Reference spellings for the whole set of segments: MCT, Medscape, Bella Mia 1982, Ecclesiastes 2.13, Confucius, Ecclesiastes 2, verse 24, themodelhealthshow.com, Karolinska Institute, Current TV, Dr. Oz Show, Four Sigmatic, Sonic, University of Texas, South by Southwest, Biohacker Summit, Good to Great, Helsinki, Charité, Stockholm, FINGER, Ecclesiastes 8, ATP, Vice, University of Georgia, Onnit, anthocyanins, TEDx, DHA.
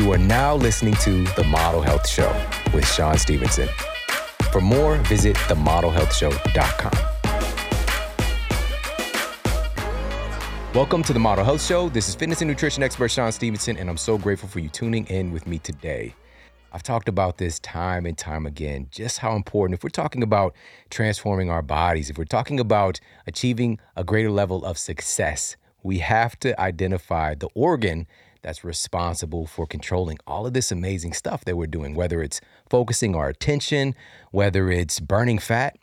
You are now listening to The Model Health Show with Sean Stevenson. For more, visit themodelhealthshow.com. Welcome to The Model Health Show. This is fitness and nutrition expert Sean Stevenson, and I'm so grateful for you tuning in with me today. I've talked about this time and time again, just how important, if we're talking about transforming our bodies, if we're talking about achieving a greater level of success, we have to identify the organ that's responsible for controlling all of this amazing stuff that we're doing, whether it's focusing our attention, whether it's burning fat.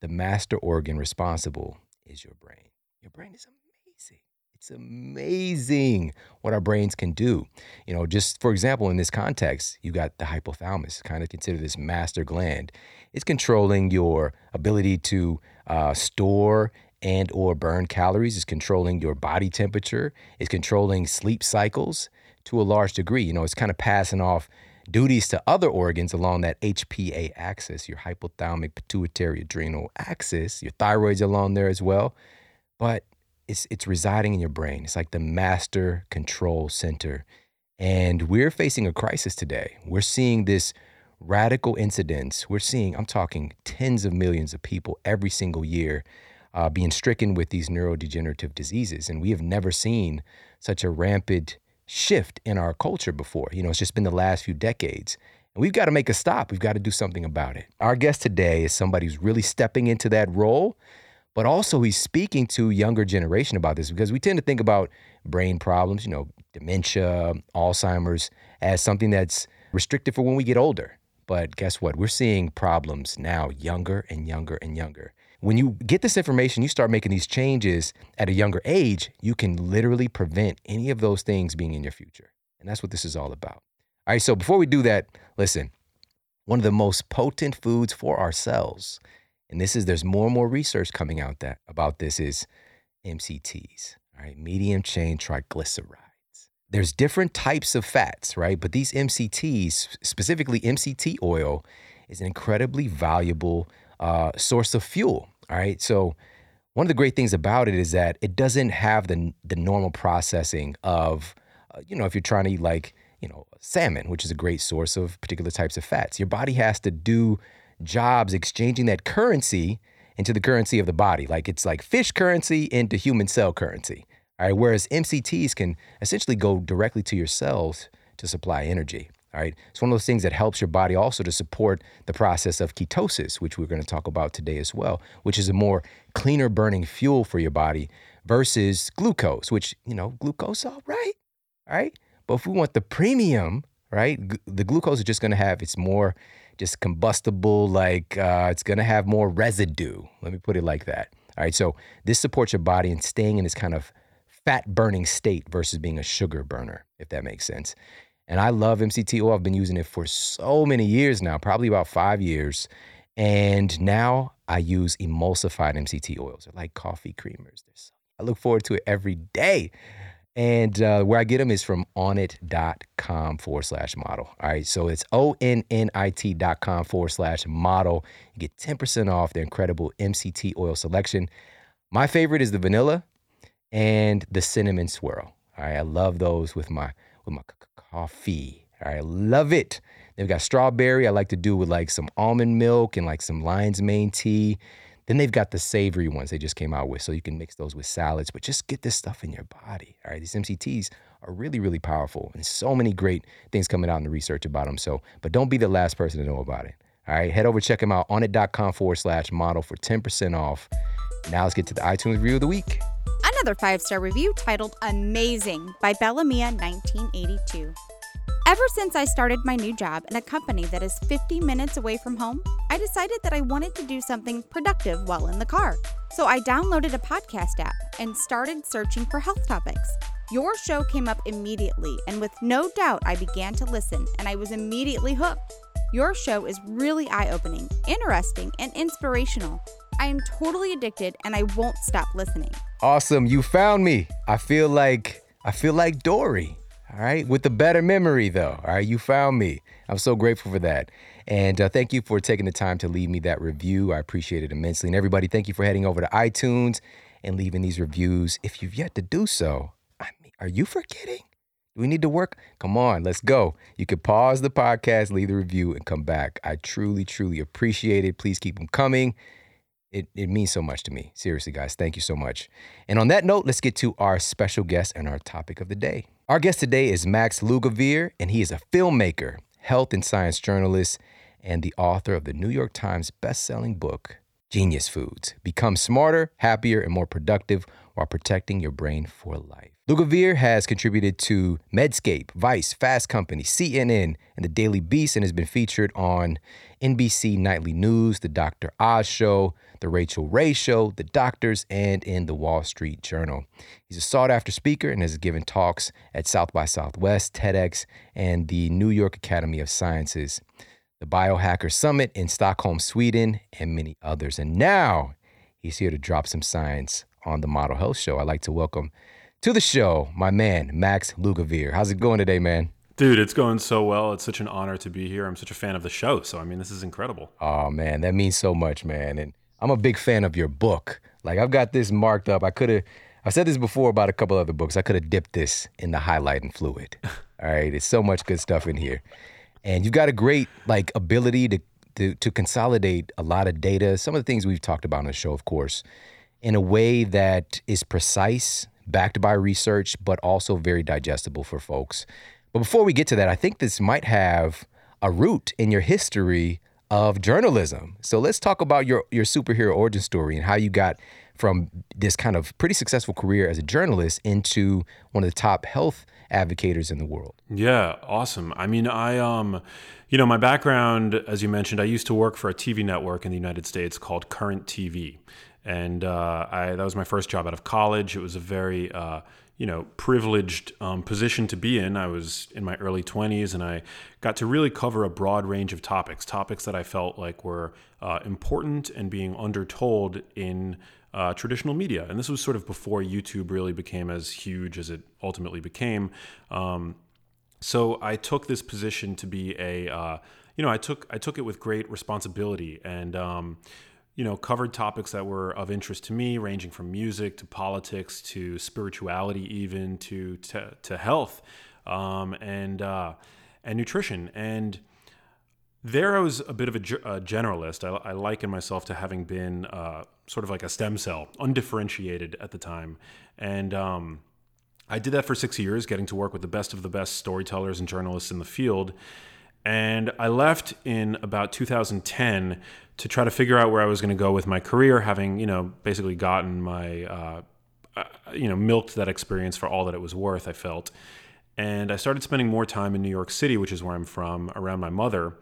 The master organ responsible is your brain. Your brain is amazing. It's amazing what our brains can do. You know, just for example, in this context, you got the hypothalamus, kind of consider this master gland. It's controlling your ability to store and or burn calories, is controlling your body temperature, is controlling sleep cycles to a large degree. You know, it's kind of passing off duties to other organs along that HPA axis, your hypothalamic pituitary adrenal axis. Your thyroid's along there as well, but it's residing in your brain. It's like the master control center. And we're facing a crisis today. We're seeing this radical incidence. We're seeing, I'm talking tens of millions of people every single year being stricken with these neurodegenerative diseases. And we have never seen such a rampant shift in our culture before. You know, it's just been the last few decades. And we've got to make a stop. We've got to do something about it. Our guest today is somebody who's really stepping into that role, but also he's speaking to younger generation about this, because we tend to think about brain problems, you know, dementia, Alzheimer's, as something that's restricted for when we get older. But guess what? We're seeing problems now younger and younger and younger. When you get this information, you start making these changes at a younger age, you can literally prevent any of those things being in your future. And that's what this is all about. All right, so before we do that, listen, one of the most potent foods for our cells, and this is, there's more and more research coming out that about this, is MCTs, all right, medium chain triglycerides. There's different types of fats, right? But these MCTs, specifically MCT oil, is an incredibly valuable source of fuel. All right. So one of the great things about it is that it doesn't have the normal processing of, you know, if you're trying to eat like, you know, salmon, which is a great source of particular types of fats, your body has to do jobs exchanging that currency into the currency of the body. Like it's like fish currency into human cell currency. All right. Whereas MCTs can essentially go directly to your cells to supply energy. All right. It's one of those things that helps your body also to support the process of ketosis, which we're going to talk about today as well, which is a more cleaner burning fuel for your body versus glucose, which, you know, glucose, all right. All right. But if we want the premium, right, the glucose is just going to have, it's more just combustible, like it's going to have more residue. Let me put it like that. All right. So this supports your body in staying in this kind of fat burning state versus being a sugar burner, if that makes sense. And I love MCT oil. I've been using it for so many years now, probably about 5 years. And now I use emulsified MCT oils. They're like coffee creamers. I look forward to it every day. And where I get them is from onit.com/model. All right. So it's onnit.com/model. You get 10% off their incredible MCT oil selection. My favorite is the vanilla and the cinnamon swirl. All right. I love those with my coffee. All right, I love it. They've got strawberry. I like to do with like some almond milk and like some lion's mane tea. Then they've got the savory ones they just came out with. So you can mix those with salads, but just get this stuff in your body. All right, these MCTs are really, really powerful, and so many great things coming out in the research about them. So, but don't be the last person to know about it. All right, head over, check them out, onit.com/model for 10% off. Now let's get to the iTunes review of the week. Another 5-star review titled Amazing by Bella Mia 1982. Ever since I started my new job in a company that is 50 minutes away from home, I decided that I wanted to do something productive while in the car. So I downloaded a podcast app and started searching for health topics. Your show came up immediately, and with no doubt, I began to listen, and I was immediately hooked. Your show is really eye-opening, interesting, and inspirational. I am totally addicted, and I won't stop listening. Awesome. You found me. I feel like Dory, all right? With a better memory, though, all right? You found me. I'm so grateful for that. And thank you for taking the time to leave me that review. I appreciate it immensely. And everybody, thank you for heading over to iTunes and leaving these reviews. If you've yet to do so, I mean, are you forgetting? Do we need to work? Come on, let's go. You can pause the podcast, leave the review, and come back. I truly, truly appreciate it. Please keep them coming. It means so much to me. Seriously, guys, thank you so much. And on that note, let's get to our special guest and our topic of the day. Our guest today is Max Lugavere, and he is a filmmaker, health and science journalist, and the author of the New York Times best-selling book, Genius Foods. Become smarter, happier, and more productive while protecting your brain for life. Lugavere has contributed to Medscape, Vice, Fast Company, CNN, and the Daily Beast, and has been featured on NBC Nightly News, The Dr. Oz Show, The Rachel Ray Show, The Doctors, and in The Wall Street Journal. He's a sought-after speaker and has given talks at South by Southwest, TEDx, and the New York Academy of Sciences, the Biohacker Summit in Stockholm, Sweden, and many others. And now he's here to drop some science on the Model Health Show. I'd like to welcome to the show my man, Max Lugavere. How's it going today, man? Dude, it's going so well. It's such an honor to be here. I'm such a fan of the show. So, I mean, this is incredible. Oh, man, that means so much, man. And I'm a big fan of your book. Like, I've got this marked up. I've said this before about a couple other books. I could have dipped this in the highlighting fluid. All right, there's so much good stuff in here. And you've got a great like ability to consolidate a lot of data, some of the things we've talked about on the show, of course, in a way that is precise, backed by research, but also very digestible for folks. But before we get to that, I think this might have a root in your history of journalism. So let's talk about your superhero origin story and how you got from this kind of pretty successful career as a journalist into one of the top health advocators in the world. Yeah, awesome. I mean, I my background, as you mentioned, I used to work for a TV network in the United States called Current TV. And that was my first job out of college. It was a very, privileged position to be in. I was in my early 20s, and I got to really cover a broad range of topics that I felt like were important and being undertold in traditional media. And this was sort of before YouTube really became as huge as it ultimately became. So I took this position to be I took it with great responsibility, and covered topics that were of interest to me, ranging from music to politics to spirituality, even to health, and nutrition. And there I was a bit of a generalist. I liken myself to having been sort of like a stem cell, undifferentiated at the time. And I did that for 6 years, getting to work with the best storytellers and journalists in the field. And I left in about 2010 to try to figure out where I was going to go with my career, having, basically gotten my, milked that experience for all that it was worth, I felt. And I started spending more time in New York City, which is where I'm from, around my mother.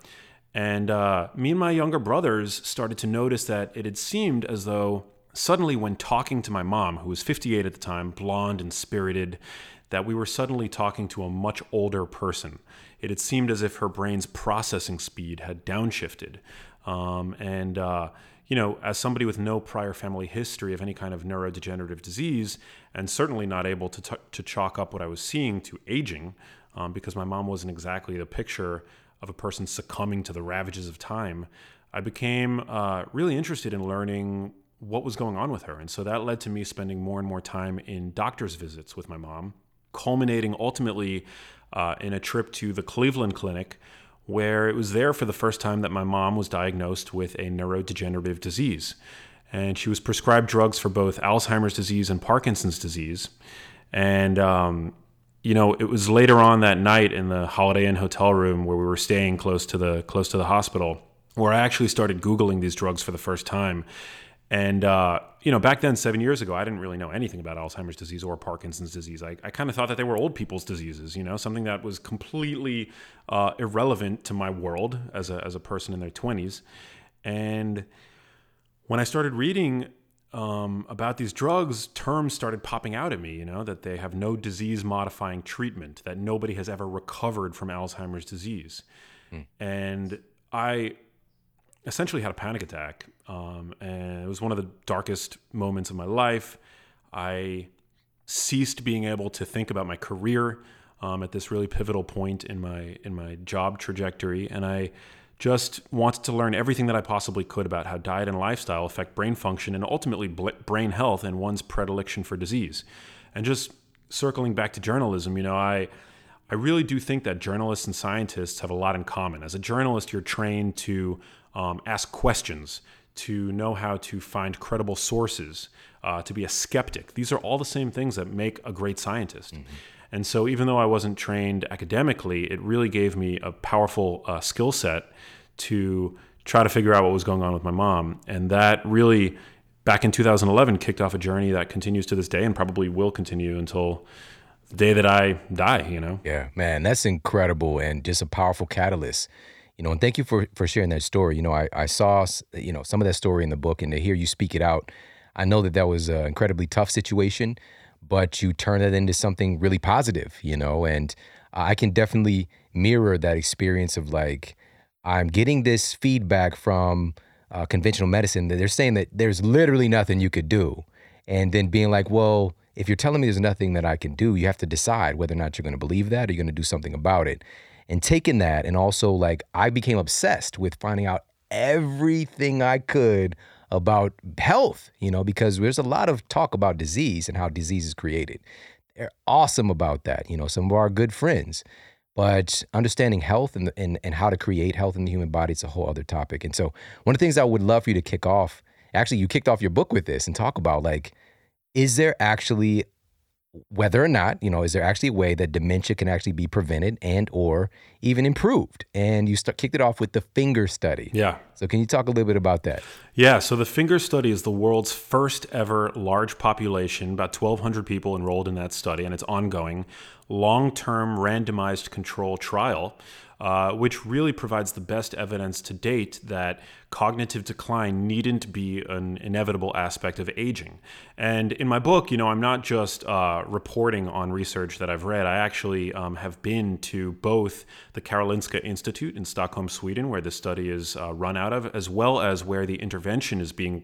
And me and my younger brothers started to notice that it had seemed as though suddenly when talking to my mom, who was 58 at the time, blonde and spirited, that we were suddenly talking to a much older person. It had seemed as if her brain's processing speed had downshifted. As somebody with no prior family history of any kind of neurodegenerative disease, and certainly not able to chalk up what I was seeing to aging, because my mom wasn't exactly the picture of a person succumbing to the ravages of time, I became really interested in learning what was going on with her. And so that led to me spending more and more time in doctor's visits with my mom, culminating ultimately in a trip to the Cleveland Clinic, where it was there for the first time that my mom was diagnosed with a neurodegenerative disease. And she was prescribed drugs for both Alzheimer's disease and Parkinson's disease. And it was later on that night in the Holiday Inn hotel room where we were staying close to the hospital, where I actually started Googling these drugs for the first time. And, back then, 7 years ago, I didn't really know anything about Alzheimer's disease or Parkinson's disease. I kind of thought that they were old people's diseases, something that was completely irrelevant to my world as a person in their 20s. And when I started reading about these drugs, terms started popping out at me, that they have no disease-modifying treatment, that nobody has ever recovered from Alzheimer's disease. Mm. And I essentially had a panic attack, and it was one of the darkest moments of my life. I ceased being able to think about my career at this really pivotal point in my job trajectory, and I just wanted to learn everything that I possibly could about how diet and lifestyle affect brain function and ultimately brain health and one's predilection for disease. And just circling back to journalism, I really do think that journalists and scientists have a lot in common. As a journalist, you're trained to ask questions, to know how to find credible sources, to be a skeptic. These are all the same things that make a great scientist. Mm-hmm. And so even though I wasn't trained academically, it really gave me a powerful skill set to try to figure out what was going on with my mom. And that really, back in 2011, kicked off a journey that continues to this day and probably will continue until the day that I die, you know? Yeah, man, that's incredible and just a powerful catalyst. You know, and thank you for sharing that story. You know, I saw, you know, some of that story in the book, and to hear you speak it out, I know that was an incredibly tough situation, but you turn it into something really positive, you know, and I can definitely mirror that experience of like, I'm getting this feedback from conventional medicine that they're saying that there's literally nothing you could do. And then being like, well, if you're telling me there's nothing that I can do, you have to decide whether or not you're going to believe that or you're going to do something about it. And taking that, and also like I became obsessed with finding out everything I could about health, you know, because there's a lot of talk about disease and how disease is created. They're awesome about that, you know, some of our good friends. But understanding health and how to create health in the human body is a whole other topic. And so one of the things I would love for you to kick off, actually you kicked off your book with this, and talk about like, is there actually, whether or not, you know, is there actually a way that dementia can actually be prevented and or even improved? And you kicked it off with the FINGER study. Yeah. So can you talk a little bit about that? Yeah. So the FINGER study is the world's first ever large population, about 1,200 people enrolled in that study, and it's ongoing, long-term randomized control trial, which really provides the best evidence to date that cognitive decline needn't be an inevitable aspect of aging. And in my book, you know, I'm not just reporting on research that I've read. I actually have been to both the Karolinska Institute in Stockholm, Sweden, where this study is run out of, as well as where the intervention is being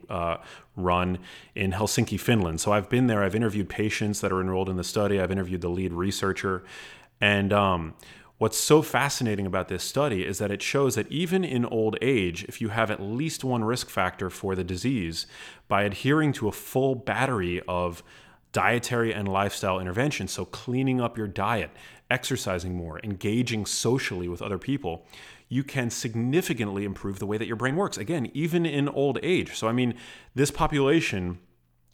run in Helsinki, Finland. So I've been there. I've interviewed patients that are enrolled in the study. I've interviewed the lead researcher. And what's so fascinating about this study is that it shows that even in old age, if you have at least one risk factor for the disease, by adhering to a full battery of dietary and lifestyle interventions, so cleaning up your diet, exercising more, engaging socially with other people, you can significantly improve the way that your brain works. Again, even in old age. So, I mean, this population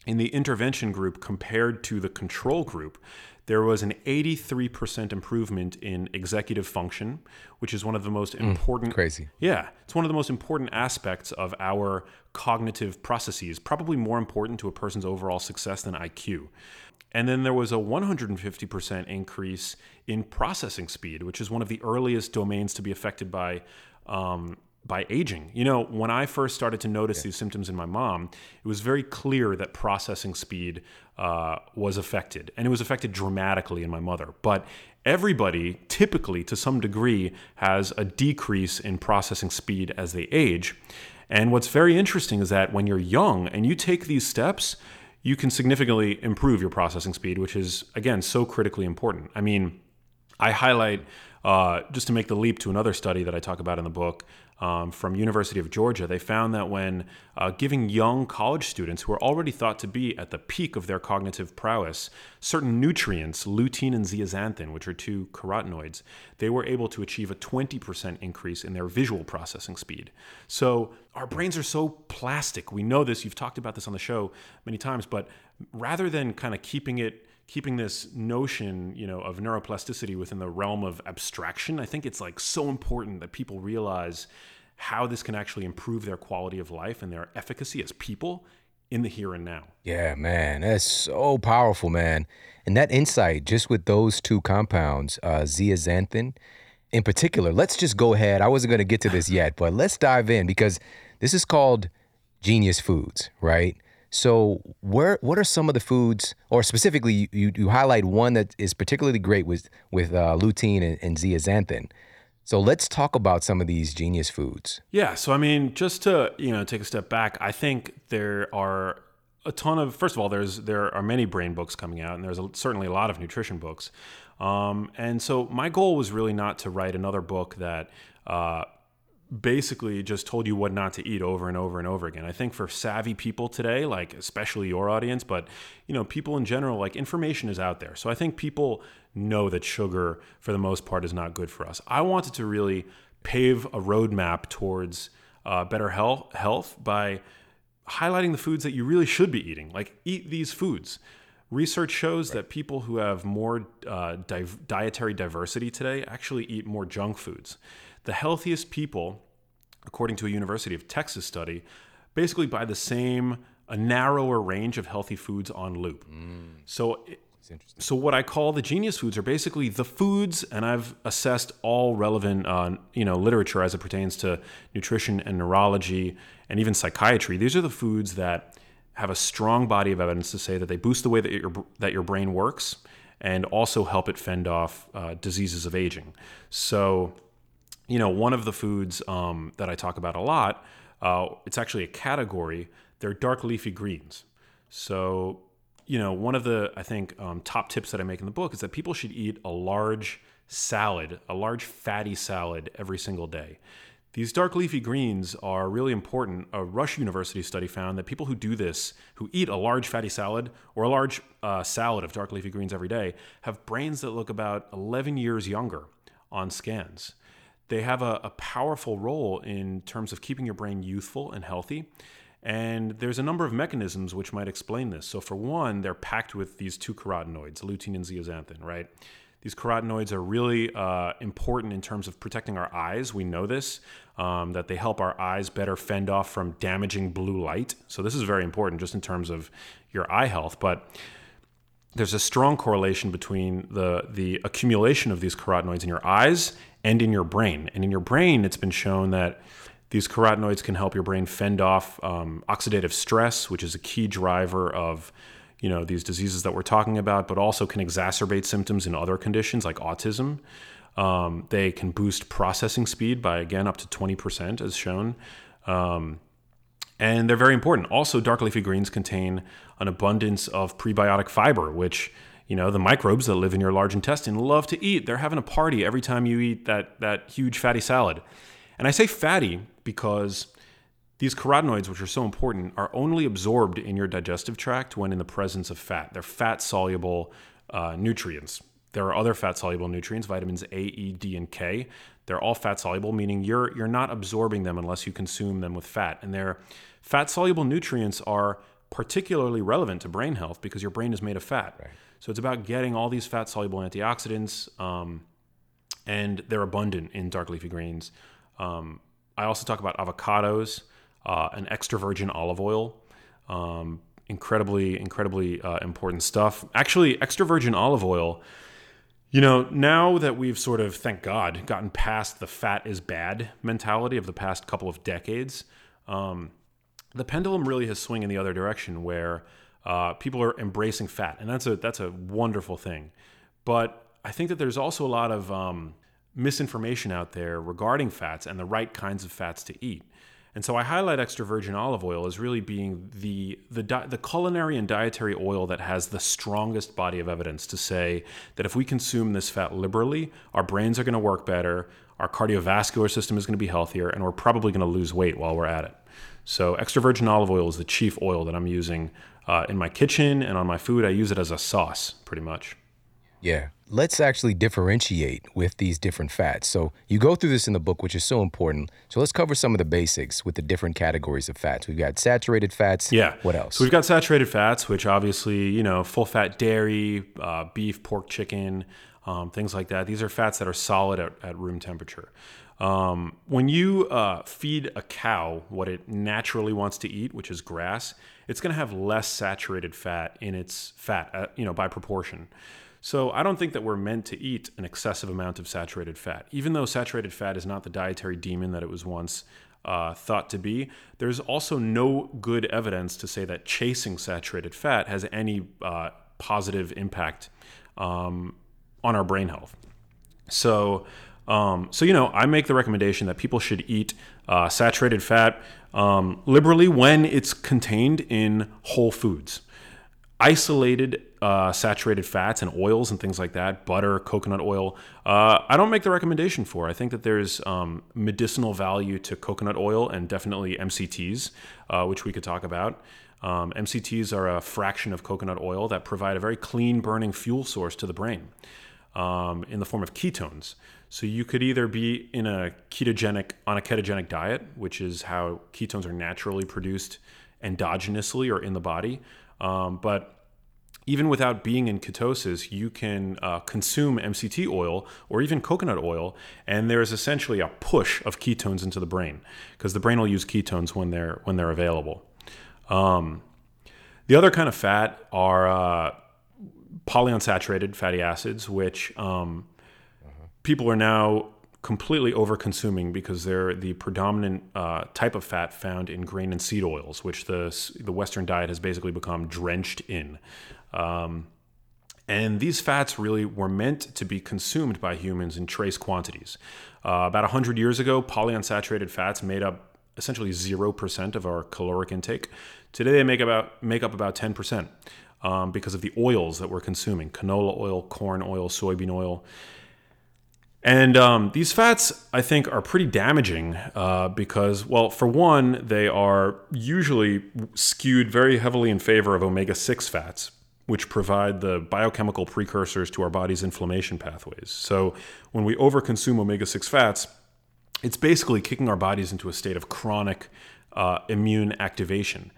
in the intervention group compared to the control group, there was an 83% improvement in executive function, which is one of the most important. Crazy. Yeah. It's one of the most important aspects of our cognitive processes, probably more important to a person's overall success than IQ. And then there was a 150% increase in processing speed, which is one of the earliest domains to be affected by aging. You know, when I first started to notice these symptoms in my mom, it was very clear that processing speed was affected, and it was affected dramatically in my mother. But everybody typically, to some degree, has a decrease in processing speed as they age. And what's very interesting is that when you're young and you take these steps, you can significantly improve your processing speed, which is, again, so critically important. I mean, I highlight, just to make the leap to another study that I talk about in the book, from University of Georgia, they found that when giving young college students who are already thought to be at the peak of their cognitive prowess certain nutrients, lutein and zeaxanthin, which are two carotenoids, they were able to achieve a 20% increase in their visual processing speed. So our brains are so plastic. We know this. You've talked about this on the show many times, but rather than kind of keeping this notion, you know, of neuroplasticity within the realm of abstraction, I think it's like so important that people realize how this can actually improve their quality of life and their efficacy as people in the here and now. Yeah, man, that's so powerful, man. And that insight, just with those two compounds, zeaxanthin in particular, let's just go ahead. I wasn't going to get to this yet, but let's dive in, because this is called Genius Foods, right? So what are some of the foods, or specifically you highlight one that is particularly great with lutein and zeaxanthin. So let's talk about some of these Genius Foods. Yeah. So, I mean, just to, you know, take a step back, I think there are a ton of, first of all, there are many brain books coming out, and there's certainly a lot of nutrition books. And so my goal was really not to write another book that basically just told you what not to eat over and over and over again. I think for savvy people today, like especially your audience, but you know, people in general, like information is out there. So I think people know that sugar for the most part is not good for us. I wanted to really pave a roadmap towards better health by highlighting the foods that you really should be eating. Like, eat these foods. Research shows that people who have more dietary diversity today actually eat more junk foods. The healthiest people, according to a University of Texas study, basically buy the same, a narrower range of healthy foods on loop. So what I call the genius foods are basically the foods, and I've assessed all relevant, literature as it pertains to nutrition and neurology and even psychiatry. These are the foods that have a strong body of evidence to say that they boost the way that your brain works and also help it fend off diseases of aging. So, you know, one of the foods that I talk about a lot, it's actually a category, they're dark leafy greens. So, you know, one of the, I think, top tips that I make in the book is that people should eat a large fatty salad every single day. These dark leafy greens are really important. A Rush University study found that people who do this, who eat a large fatty salad or a large salad of dark leafy greens every day, have brains that look about 11 years younger on scans. They have a powerful role in terms of keeping your brain youthful and healthy. And there's a number of mechanisms which might explain this. So for one, they're packed with these two carotenoids, lutein and zeaxanthin, right? These carotenoids are really important in terms of protecting our eyes. We know this, that they help our eyes better fend off from damaging blue light. So this is very important just in terms of your eye health. But there's a strong correlation between the accumulation of these carotenoids in your eyes and in your brain. And in your brain, it's been shown that these carotenoids can help your brain fend off oxidative stress, which is a key driver of these diseases that we're talking about, but also can exacerbate symptoms in other conditions like autism. They can boost processing speed by, again, up to 20% as shown. And they're very important. Also, dark leafy greens contain an abundance of prebiotic fiber, which, the microbes that live in your large intestine love to eat. They're having a party every time you eat that huge fatty salad. And I say fatty because these carotenoids, which are so important, are only absorbed in your digestive tract when in the presence of fat. They're fat-soluble nutrients. There are other fat-soluble nutrients, vitamins A, E, D, and K. They're all fat-soluble, meaning you're not absorbing them unless you consume them with fat. And their fat-soluble nutrients are particularly relevant to brain health because your brain is made of fat. Right. So it's about getting all these fat-soluble antioxidants, and they're abundant in dark leafy greens. I also talk about avocados. An extra virgin olive oil, incredibly important stuff. Actually, extra virgin olive oil, now that we've sort of, thank God, gotten past the fat is bad mentality of the past couple of decades, the pendulum really has swung in the other direction where people are embracing fat, and that's a wonderful thing. But I think that there's also a lot of misinformation out there regarding fats and the right kinds of fats to eat. And so I highlight extra virgin olive oil as really being the culinary and dietary oil that has the strongest body of evidence to say that if we consume this fat liberally, our brains are going to work better, our cardiovascular system is going to be healthier, and we're probably going to lose weight while we're at it. So extra virgin olive oil is the chief oil that I'm using in my kitchen and on my food. I use it as a sauce, pretty much. Yeah. Let's actually differentiate with these different fats. So you go through this in the book, which is so important. So let's cover some of the basics with the different categories of fats. We've got saturated fats. Yeah. What else? So we've got saturated fats, which obviously, full fat dairy, beef, pork, chicken, things like that. These are fats that are solid at room temperature. When you feed a cow what it naturally wants to eat, which is grass, it's going to have less saturated fat in its fat, by proportion. So I don't think that we're meant to eat an excessive amount of saturated fat. Even though saturated fat is not the dietary demon that it was once thought to be, there's also no good evidence to say that chasing saturated fat has any positive impact on our brain health. So I make the recommendation that people should eat saturated fat liberally when it's contained in whole foods. Isolated saturated fats and oils and things like that, butter, coconut oil, I don't make the recommendation for. I think that there's medicinal value to coconut oil and definitely MCTs, which we could talk about. MCTs are a fraction of coconut oil that provide a very clean burning fuel source to the brain in the form of ketones. So you could either be in a ketogenic diet, which is how ketones are naturally produced endogenously or in the body. But even without being in ketosis, you can consume MCT oil or even coconut oil, and there is essentially a push of ketones into the brain because the brain will use ketones when they're available. The other kind of fat are polyunsaturated fatty acids, which people are now completely over-consuming because they're the predominant type of fat found in grain and seed oils, which the Western diet has basically become drenched in. And these fats really were meant to be consumed by humans in trace quantities. About 100 years ago, polyunsaturated fats made up essentially 0% of our caloric intake. Today, they make up about 10% because of the oils that we're consuming: canola oil, corn oil, soybean oil. And these fats, I think, are pretty damaging because, well, for one, they are usually skewed very heavily in favor of omega-6 fats, which provide the biochemical precursors to our body's inflammation pathways. So when we overconsume omega-6 fats, it's basically kicking our bodies into a state of chronic immune activation.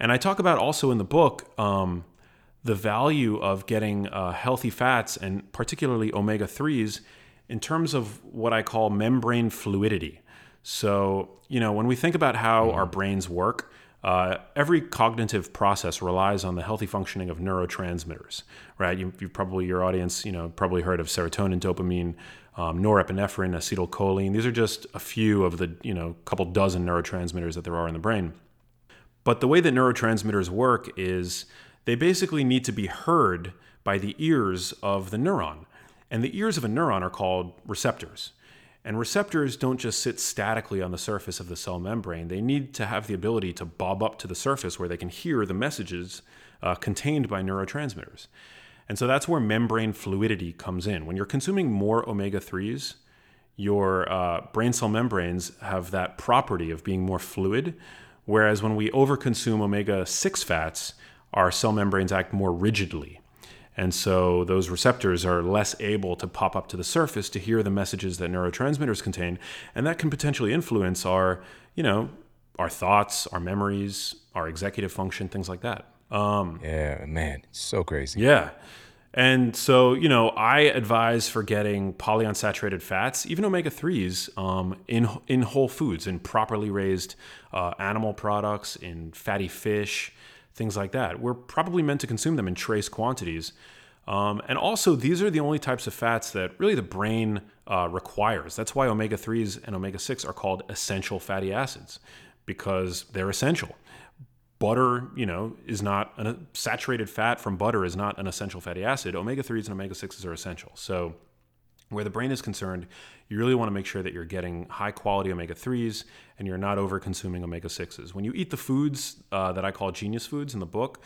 And I talk about also in the book the value of getting healthy fats, and particularly omega-3s, in terms of what I call membrane fluidity. So, when we think about how our brains work, every cognitive process relies on the healthy functioning of neurotransmitters, right? Your audience probably heard of serotonin, dopamine, norepinephrine, acetylcholine. These are just a few of the, couple dozen neurotransmitters that there are in the brain. But the way that neurotransmitters work is they basically need to be heard by the ears of the neuron. And the ears of a neuron are called receptors. And receptors don't just sit statically on the surface of the cell membrane. They need to have the ability to bob up to the surface where they can hear the messages contained by neurotransmitters. And so that's where membrane fluidity comes in. When you're consuming more omega-3s, your brain cell membranes have that property of being more fluid, whereas when we overconsume omega-6 fats, our cell membranes act more rigidly. And so those receptors are less able to pop up to the surface to hear the messages that neurotransmitters contain. And that can potentially influence our thoughts, our memories, our executive function, things like that. Yeah, man, it's so crazy. Yeah. And so, I advise for getting polyunsaturated fats, even omega-3s, in whole foods, in properly raised animal products, in fatty fish, things like that. We're probably meant to consume them in trace quantities. And also, these are the only types of fats that really the brain requires. That's why omega-3s and omega-6 are called essential fatty acids, because they're essential. Butter, is not saturated fat from butter is not an essential fatty acid. Omega-3s and omega-6s are essential. So where the brain is concerned, you really want to make sure that you're getting high-quality omega-3s and you're not over-consuming omega-6s. When you eat the foods that I call genius foods in the book,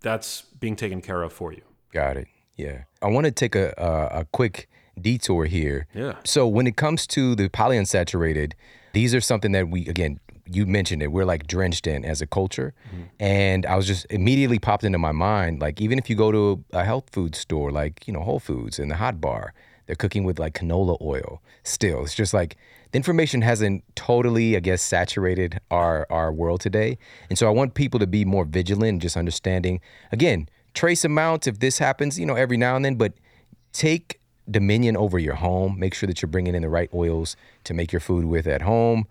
that's being taken care of for you. Got it. Yeah. I want to take a quick detour here. Yeah. So when it comes to the polyunsaturated, these are something that we, again, you mentioned it, we're like drenched in as a culture. Mm-hmm. And I was just immediately popped into my mind, like even if you go to a health food store, like, Whole Foods and the hot bar, they're cooking with like canola oil still. It's just like the information hasn't totally, I guess, saturated our world today. And so I want people to be more vigilant and just understanding, again, trace amounts if this happens, every now and then, but take dominion over your home. Make sure that you're bringing in the right oils to make your food with at home.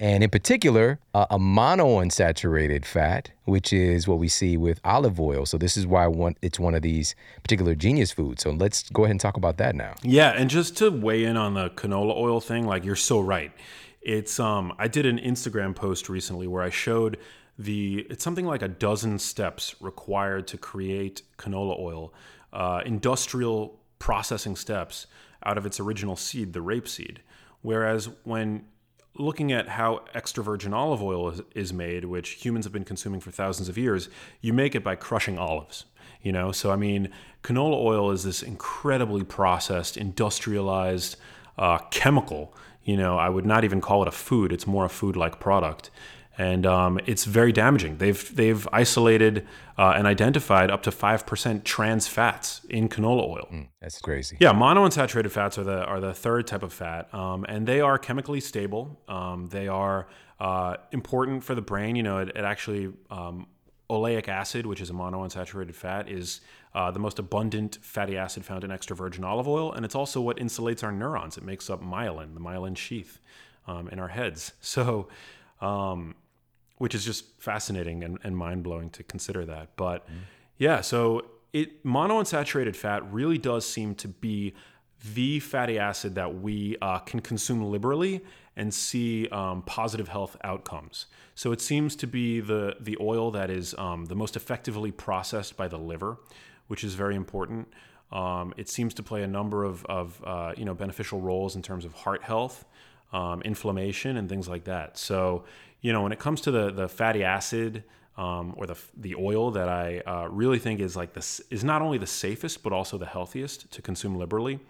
And in particular, a monounsaturated fat, which is what we see with olive oil. So this is why it's one of these particular genius foods. So let's go ahead and talk about that now. Yeah, and just to weigh in on the canola oil thing, like you're so right. It's I did an Instagram post recently where I showed it's something like a dozen steps required to create canola oil, industrial processing steps out of its original seed, the rapeseed. Whereas when looking at how extra virgin olive oil is made, which humans have been consuming for thousands of years, you make it by crushing olives. You know, so I mean, canola oil is this incredibly processed, industrialized chemical. You know, I would not even call it a food. It's more a food-like product. And it's very damaging. They've isolated and identified up to 5% trans fats in canola oil. That's crazy. Yeah, monounsaturated fats are the third type of fat, and they are chemically stable. They are important for the brain. You know, it actually oleic acid, which is a monounsaturated fat, is the most abundant fatty acid found in extra virgin olive oil, and it's also what insulates our neurons. It makes up myelin, the myelin sheath in our heads. So. Which is just fascinating and mind-blowing to consider that. But yeah, so monounsaturated fat really does seem to be the fatty acid that we can consume liberally and see positive health outcomes. So it seems to be the oil that is the most effectively processed by the liver, which is very important. It seems to play a number of you know, beneficial roles in terms of heart health, inflammation, and things like that. So, you know, when it comes to the fatty acid or the oil that I really think is like is not only the safest but also the healthiest to consume liberally,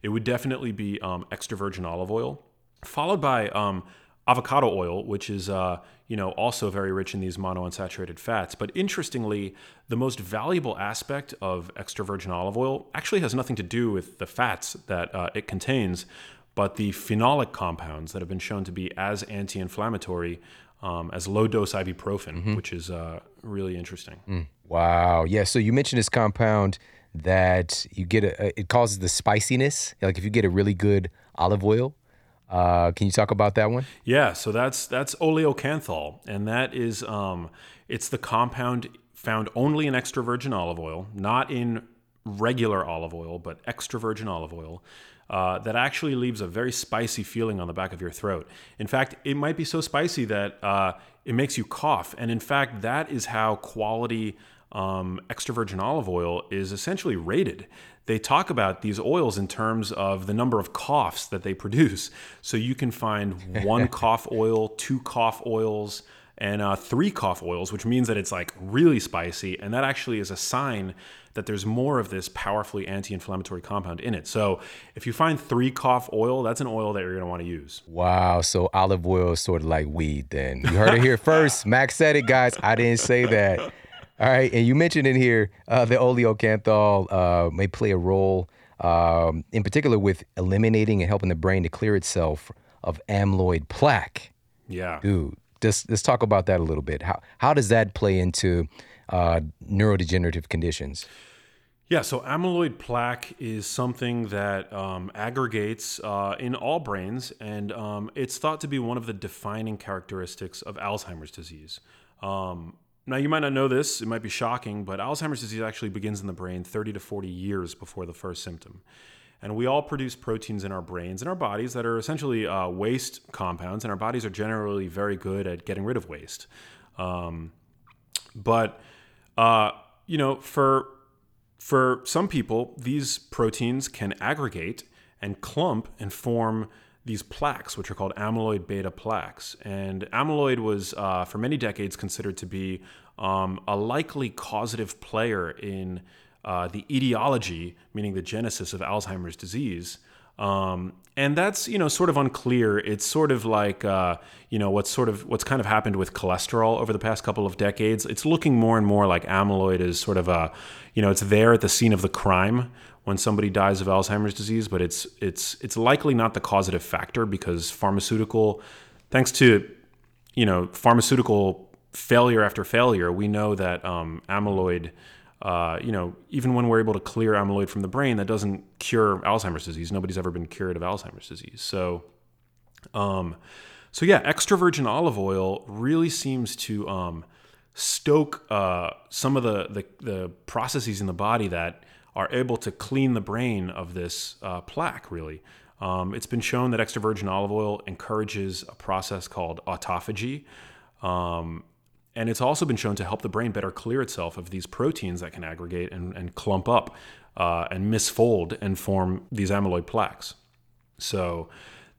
it would definitely be extra virgin olive oil, followed by avocado oil, which is you know, also very rich in these monounsaturated fats. But interestingly, the most valuable aspect of extra virgin olive oil actually has nothing to do with the fats that it contains, but the phenolic compounds that have been shown to be as anti-inflammatory as low-dose ibuprofen, which is really interesting. Wow. Yeah, so you mentioned this compound that you get, it causes the spiciness. Like if you get a really good olive oil, can you talk about that one? Yeah, so that's oleocanthal, and that is, it's the compound found only in extra virgin olive oil, not in regular olive oil, but extra virgin olive oil. That actually leaves a very spicy feeling on the back of your throat. In fact, it might be so spicy that it makes you cough. And in fact, that is how quality extra virgin olive oil is essentially rated. They talk about these oils in terms of the number of coughs that they produce. So you can find one cough oil, two cough oils, and three cough oils, which means that it's like really spicy. And that actually is a sign that there's more of this powerfully anti-inflammatory compound in it. So if you find three cough oil, that's an oil that you're going to want to use. Wow. So olive oil is sort of like weed then. You heard it here first. Max said it, guys. I didn't say that. All right. And you mentioned in here the oleocanthal may play a role in particular with eliminating and helping the brain to clear itself of amyloid plaque. Yeah. Dude, let's talk about that a little bit. How does that play into neurodegenerative conditions? Yeah, so amyloid plaque is something that aggregates in all brains, and it's thought to be one of the defining characteristics of Alzheimer's disease. Now, you might not know this, it might be shocking, but Alzheimer's disease actually begins in the brain 30 to 40 years before the first symptom. And we all produce proteins in our brains and our bodies that are essentially waste compounds, and our bodies are generally very good at getting rid of waste. But you know, for some people, these proteins can aggregate and clump and form these plaques, which are called amyloid beta plaques. And amyloid was, for many decades, considered to be a likely causative player in the etiology, meaning the genesis of Alzheimer's disease. And that's, you know, sort of unclear. It's sort of like, you know, what's kind of happened with cholesterol over the past couple of decades. It's looking more and more like amyloid is sort of a, you know, it's there at the scene of the crime when somebody dies of Alzheimer's disease, but it's likely not the causative factor because pharmaceutical failure after failure, we know that amyloid, you know, even when we're able to clear amyloid from the brain, that doesn't cure Alzheimer's disease. Nobody's ever been cured of Alzheimer's disease. So yeah, extra virgin olive oil really seems to stoke some of the processes in the body that are able to clean the brain of this plaque, really. It's been shown that extra virgin olive oil encourages a process called autophagy, and it's also been shown to help the brain better clear itself of these proteins that can aggregate and clump up and misfold and form these amyloid plaques. So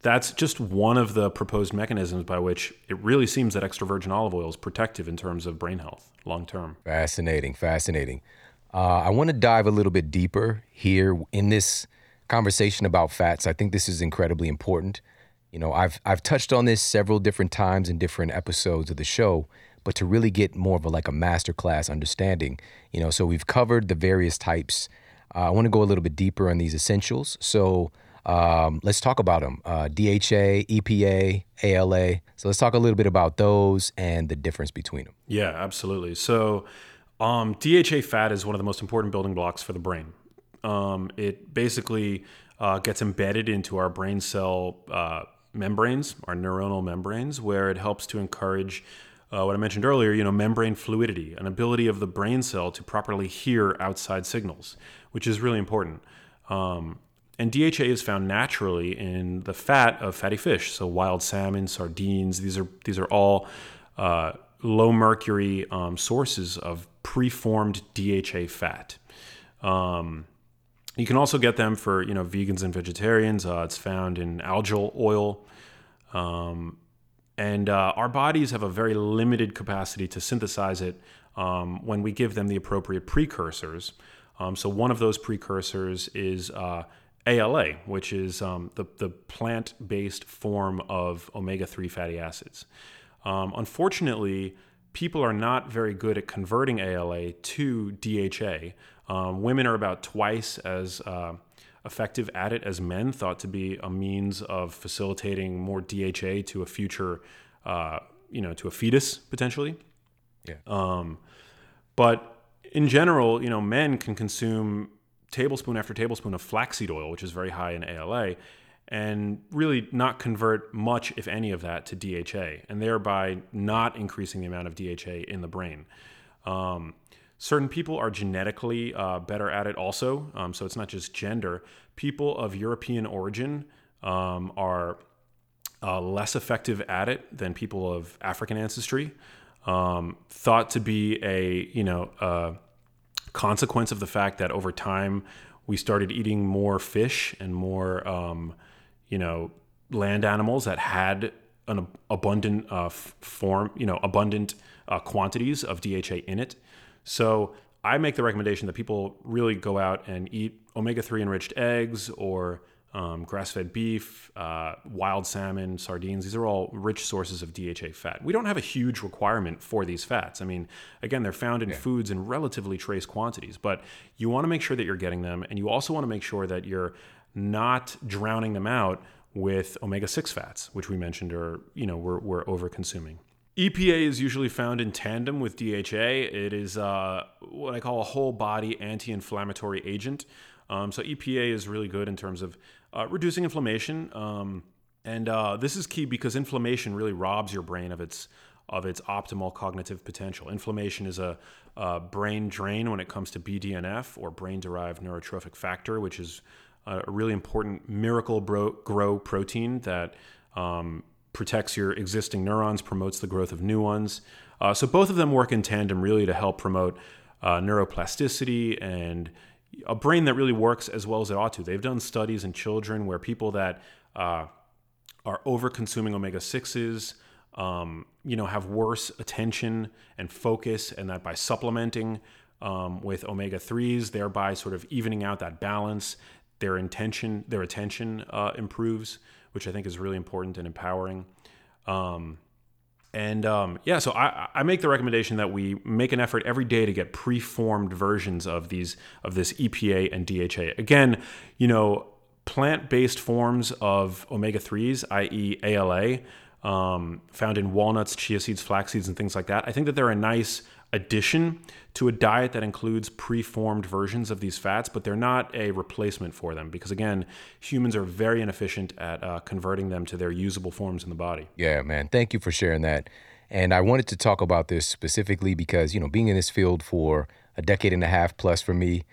That's just one of the proposed mechanisms by which it really seems that extra virgin olive oil is protective in terms of brain health long term. Fascinating, fascinating. I want to dive a little bit deeper here in this conversation about fats. I think this is incredibly important. You know, I've touched on this several different times in different episodes of the show, but to really get more of a, like a masterclass understanding, you know, so we've covered the various types. I want to go a little bit deeper on these essentials. So let's talk about them. DHA, EPA, ALA. So let's talk a little bit about those and the difference between them. Yeah, absolutely. So DHA fat is one of the most important building blocks for the brain. It basically gets embedded into our brain cell membranes, our neuronal membranes, where it helps to encourage what I mentioned earlier, you know, membrane fluidity, an ability of the brain cell to properly hear outside signals, which is really important. And DHA is found naturally in the fat of fatty fish, so wild salmon, sardines. These are all low mercury sources of preformed DHA fat. You can also get them for, you know, vegans and vegetarians. It's found in algal oil. And our bodies have a very limited capacity to synthesize it when we give them the appropriate precursors. So one of those precursors is ALA, which is the plant-based form of omega-3 fatty acids. Unfortunately, people are not very good at converting ALA to DHA. Women are about twice as effective at it as men, thought to be a means of facilitating more DHA to a future, to a fetus potentially. Yeah. But in general, you know, men can consume tablespoon after tablespoon of flaxseed oil, which is very high in ALA, and really not convert much, if any, of that to DHA, and thereby not increasing the amount of DHA in the brain. Certain people are genetically better at it also, so it's not just gender. People of European origin are less effective at it than people of African ancestry, thought to be a consequence of the fact that over time we started eating more fish and more land animals that had an abundant quantities of DHA in it. So I make the recommendation that people really go out and eat omega-3 enriched eggs or grass-fed beef, wild salmon, sardines. These are all rich sources of DHA fat. We don't have a huge requirement for these fats. I mean, again, they're found in foods in relatively trace quantities, but you want to make sure that you're getting them, and you also want to make sure that you're not drowning them out with omega-6 fats, which we mentioned we're over-consuming. EPA is usually found in tandem with DHA. It is what I call a whole-body anti-inflammatory agent. So EPA is really good in terms of reducing inflammation. And this is key because inflammation really robs your brain of its optimal cognitive potential. Inflammation is a brain drain when it comes to BDNF, or brain-derived neurotrophic factor, which is a really important miracle grow protein that protects your existing neurons, promotes the growth of new ones. So both of them work in tandem really to help promote neuroplasticity and a brain that really works as well as it ought to. They've done studies in children where people that are over-consuming omega-6s have worse attention and focus, and that by supplementing with omega-3s, thereby sort of evening out that balance, their attention improves, which I think is really important and empowering. So I make the recommendation that we make an effort every day to get preformed versions of this EPA and DHA. Again, plant-based forms of omega-3s, i.e. ALA, found in walnuts, chia seeds, flax seeds, and things like that. I think that they're a nice addition to a diet that includes preformed versions of these fats, but they're not a replacement for them because, again, humans are very inefficient at converting them to their usable forms in the body. Yeah, man. Thank you for sharing that. And I wanted to talk about this specifically because, being in this field for a decade and a half plus for me,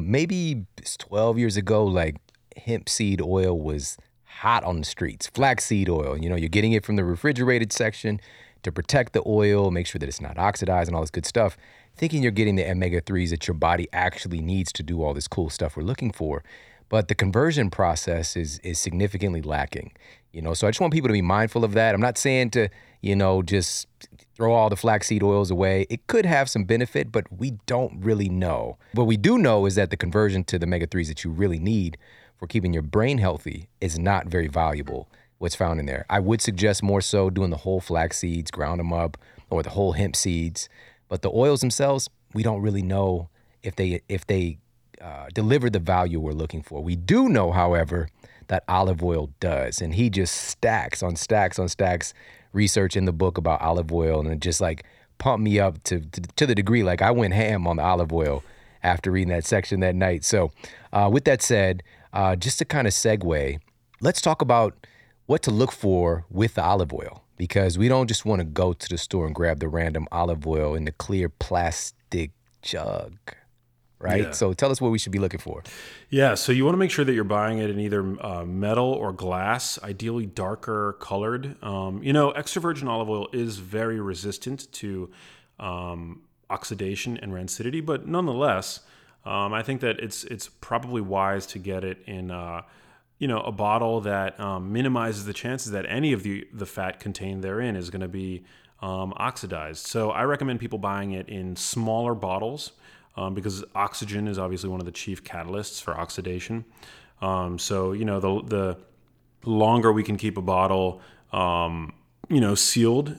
maybe 12 years ago, like hemp seed oil was hot on the streets, flaxseed oil, you're getting it from the refrigerated section to protect the oil, make sure that it's not oxidized and all this good stuff, thinking you're getting the omega-3s that your body actually needs to do all this cool stuff we're looking for. but the conversion process is significantly lacking. You know, so I just want people to be mindful of that. I'm not saying to, you know, just throw all the flaxseed oils away. It could have some benefit, but we don't really know. What we do know is that the conversion to the omega-3s that you really need for keeping your brain healthy is not very valuable, what's found in there. I would suggest more so doing the whole flax seeds, ground them up, or the whole hemp seeds. But the oils themselves, we don't really know if they deliver the value we're looking for. We do know, however, that olive oil does. And he just stacks on stacks on stacks research in the book about olive oil, and it just like pumped me up to the degree like I went ham on the olive oil after reading that section that night. So with that said, just to kind of segue, let's talk about what to look for with the olive oil, because we don't just want to go to the store and grab the random olive oil in the clear plastic jug, right? Yeah. So tell us what we should be looking for. Yeah, so you want to make sure that you're buying it in either metal or glass, ideally darker colored. You know, extra virgin olive oil is very resistant to oxidation and rancidity, but nonetheless, I think that it's probably wise to get it in a bottle that minimizes the chances that any of the fat contained therein is going to be oxidized. So I recommend people buying it in smaller bottles because oxygen is obviously one of the chief catalysts for oxidation. So, you know, the longer we can keep a bottle, sealed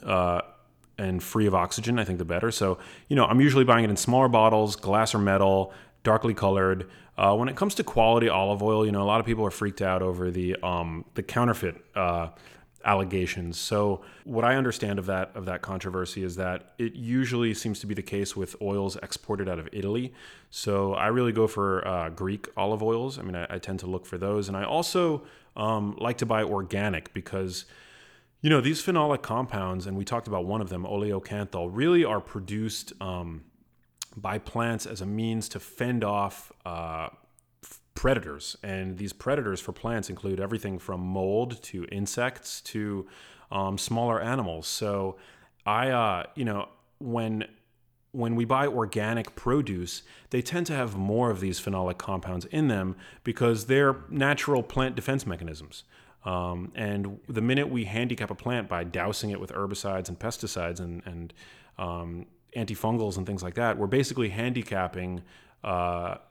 and free of oxygen, I think the better. So, you know, I'm usually buying it in smaller bottles, glass or metal, darkly colored. When it comes to quality olive oil, you know, a lot of people are freaked out over the counterfeit allegations. So what I understand of that controversy is that it usually seems to be the case with oils exported out of Italy. So I really go for Greek olive oils. I mean, I tend to look for those. And I also like to buy organic because, you know, these phenolic compounds, and we talked about one of them, oleocanthal, really are produced by plants as a means to fend off predators. And these predators for plants include everything from mold to insects to smaller animals. So I, when we buy organic produce, they tend to have more of these phenolic compounds in them because they're natural plant defense mechanisms. And the minute we handicap a plant by dousing it with herbicides and pesticides and antifungals and things like that, we're basically handicapping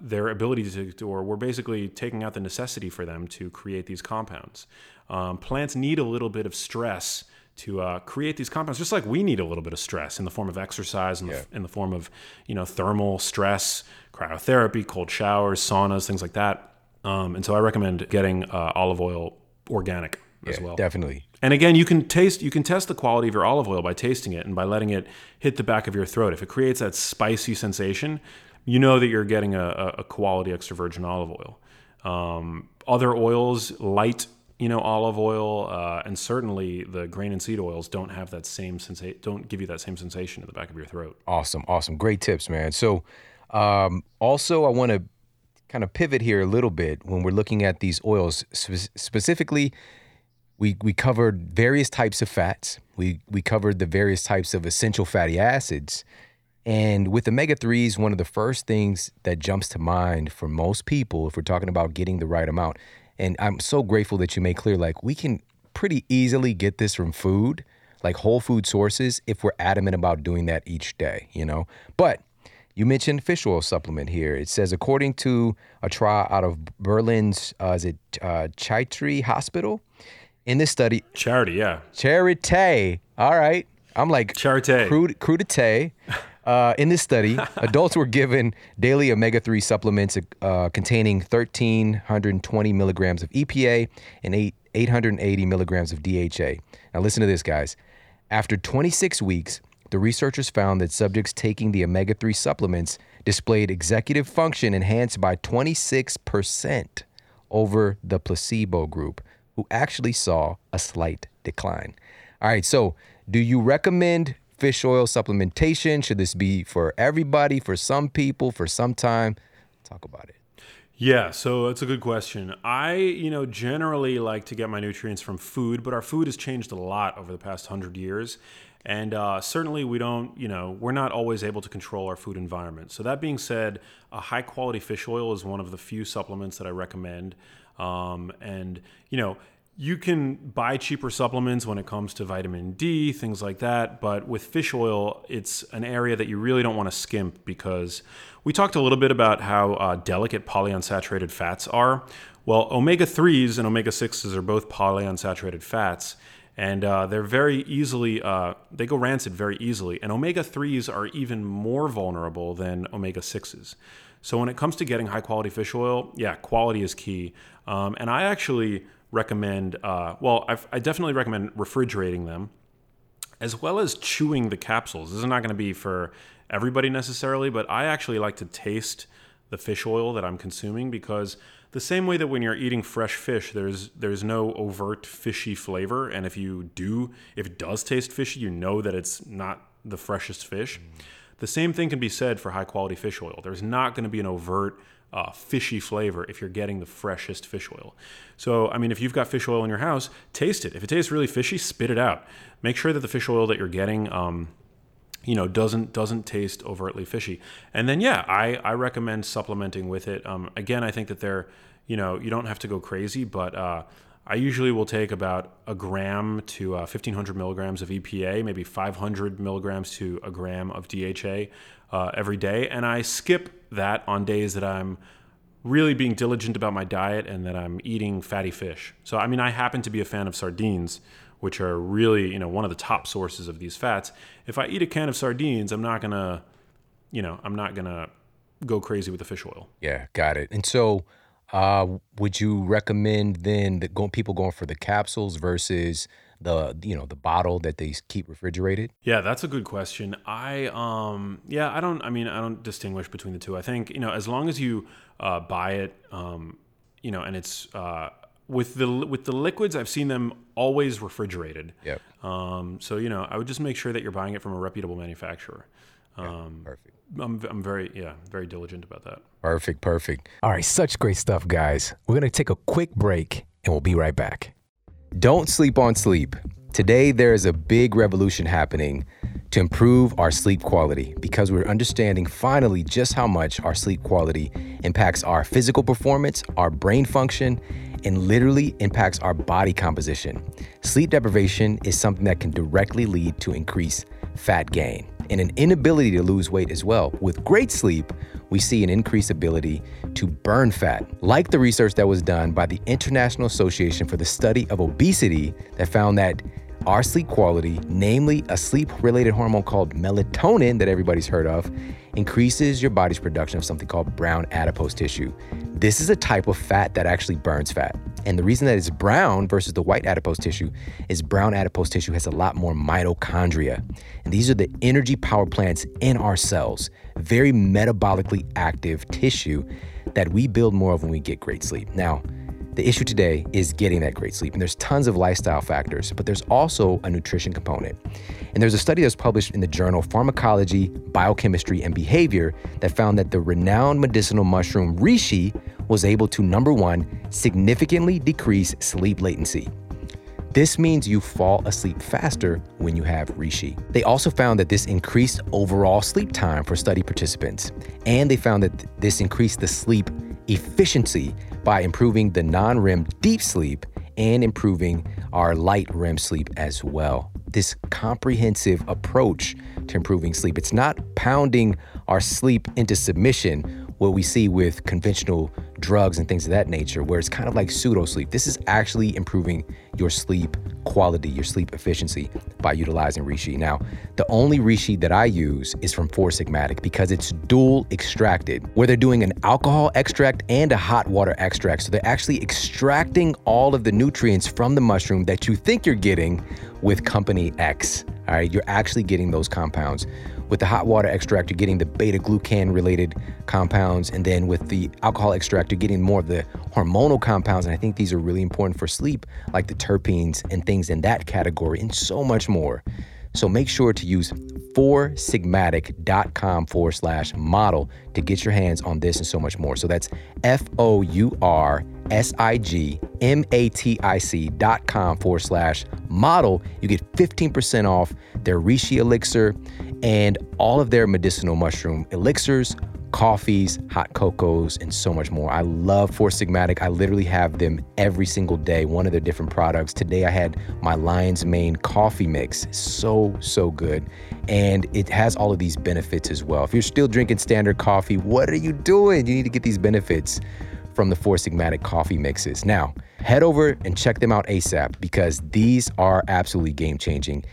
their ability or we're basically taking out the necessity for them to create these compounds. Plants need a little bit of stress to create these compounds, just like we need a little bit of stress in the form of exercise, in the form of, you know, thermal stress, cryotherapy, cold showers, saunas, things like that. And so I recommend getting olive oil organic as well. Definitely. And again, you can test the quality of your olive oil by tasting it and by letting it hit the back of your throat. If it creates that spicy sensation, you know that you're getting a quality extra virgin olive oil. Other oils, light, you know, olive oil, and certainly the grain and seed oils don't have that same sensation, don't give you that same sensation at the back of your throat. Awesome. Great tips, man. So also I want to kind of pivot here a little bit when we're looking at these oils specifically. We covered various types of fats. We covered the various types of essential fatty acids. And with omega-3s, one of the first things that jumps to mind for most people, if we're talking about getting the right amount, and I'm so grateful that you made clear, like, we can pretty easily get this from food, like whole food sources, if we're adamant about doing that each day, you know? But you mentioned fish oil supplement here. It says, according to a trial out of Berlin's, Charité Hospital? In this study, Charité. All right. I'm like Charité. Crudité. In this study, adults were given daily omega-3 supplements containing 1,320 milligrams of EPA and 880 milligrams of DHA. Now listen to this, guys. After 26 weeks, the researchers found that subjects taking the omega-3 supplements displayed executive function enhanced by 26% over the placebo group, who actually saw a slight decline. All right, so do you recommend fish oil supplementation? Should this be for everybody, for some people, for some time? Talk about it. Yeah, so that's a good question. I, generally like to get my nutrients from food, but our food has changed a lot over the past 100 years. And certainly we don't, you know, we're not always able to control our food environment. So that being said, a high quality fish oil is one of the few supplements that I recommend. And, you know, you can buy cheaper supplements when it comes to vitamin D, things like that. But with fish oil, it's an area that you really don't want to skimp, because we talked a little bit about how delicate polyunsaturated fats are. Well, omega-3s and omega-6s are both polyunsaturated fats, and they're very easily, they go rancid very easily. And omega-3s are even more vulnerable than omega-6s. So when it comes to getting high-quality fish oil, yeah, quality is key. And I actually recommend, I definitely recommend refrigerating them, as well as chewing the capsules. This is not going to be for everybody necessarily, but I actually like to taste the fish oil that I'm consuming, because the same way that when you're eating fresh fish, there's no overt fishy flavor. And if it does taste fishy, you know that it's not the freshest fish. The same thing can be said for high quality fish oil. There's not going to be an overt fishy flavor if you're getting the freshest fish oil. So, I mean, if you've got fish oil in your house, taste it. If it tastes really fishy, spit it out. Make sure that the fish oil that you're getting, doesn't taste overtly fishy. And then, yeah, I recommend supplementing with it. Again, I think that you don't have to go crazy, but I usually will take about a gram to 1,500 milligrams of EPA, maybe 500 milligrams to a gram of DHA every day. And I skip that on days that I'm really being diligent about my diet and that I'm eating fatty fish. So, I mean, I happen to be a fan of sardines, which are really, one of the top sources of these fats. If I eat a can of sardines, I'm not going to go crazy with the fish oil. Yeah, got it. And so would you recommend then that people going for the capsules versus the bottle that they keep refrigerated? Yeah, that's a good question. I don't distinguish between the two. I think, as long as you buy it, and it's with the liquids, I've seen them always refrigerated. Yep. I would just make sure that you're buying it from a reputable manufacturer. Yeah, perfect. I'm very diligent about that. Perfect. All right, such great stuff, guys. We're going to take a quick break and we'll be right back. Don't sleep on sleep. Today, there is a big revolution happening to improve our sleep quality, because we're understanding finally just how much our sleep quality impacts our physical performance, our brain function, and literally impacts our body composition. Sleep deprivation is something that can directly lead to increased fat gain and an inability to lose weight as well. With great sleep, we see an increased ability to burn fat, like the research that was done by the International Association for the Study of Obesity that found that our sleep quality, namely a sleep-related hormone called melatonin that everybody's heard of, increases your body's production of something called brown adipose tissue. This is a type of fat that actually burns fat. And the reason that it's brown versus the white adipose tissue is brown adipose tissue has a lot more mitochondria. And these are the energy power plants in our cells, very metabolically active tissue that we build more of when we get great sleep. Now, the issue today is getting that great sleep. And there's tons of lifestyle factors, but there's also a nutrition component. And there's a study that was published in the journal Pharmacology, Biochemistry, and Behavior that found that the renowned medicinal mushroom reishi was able to, number one, significantly decrease sleep latency. This means you fall asleep faster when you have reishi. They also found that this increased overall sleep time for study participants. And they found that this increased the sleep efficiency by improving the non-REM deep sleep and improving our light REM sleep as well. This comprehensive approach to improving sleep, it's not pounding our sleep into submission, what we see with conventional drugs and things of that nature, where it's kind of like pseudo sleep. This is actually improving your sleep quality, your sleep efficiency by utilizing reishi. Now, the only reishi that I use is from Four Sigmatic, because it's dual extracted, where they're doing an alcohol extract and a hot water extract. So they're actually extracting all of the nutrients from the mushroom that you think you're getting with Company X. All right, you're actually getting those compounds. With the hot water extract, you're getting the beta-glucan related compounds. And then with the alcohol extract, you're getting more of the hormonal compounds. And I think these are really important for sleep, like the terpenes and things in that category and so much more. So make sure to use foursigmatic.com/model to get your hands on this and so much more. So that's FOUR sigmatic.com/model, you get 15% off their reishi elixir and all of their medicinal mushroom elixirs, coffees, hot cocos, and so much more. I love Four Sigmatic. I literally have them every single day, one of their different products. Today I had my lion's mane coffee mix. So good. And it has all of these benefits as well. If you're still drinking standard coffee, what are you doing? You need to get these benefits from the Four Sigmatic coffee mixes. Now, head over and check them out ASAP because these are absolutely game-changing.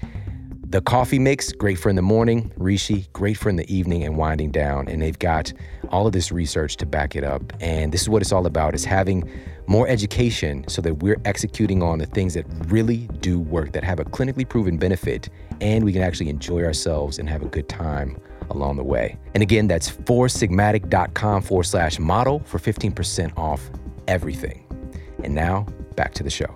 The coffee mix, great for in the morning, reishi, great for in the evening and winding down. And they've got all of this research to back it up. And this is what it's all about, is having more education so that we're executing on the things that really do work, that have a clinically proven benefit, and we can actually enjoy ourselves and have a good time along the way. And again, that's foursigmatic.com/model for 15% off everything. And now back to the show.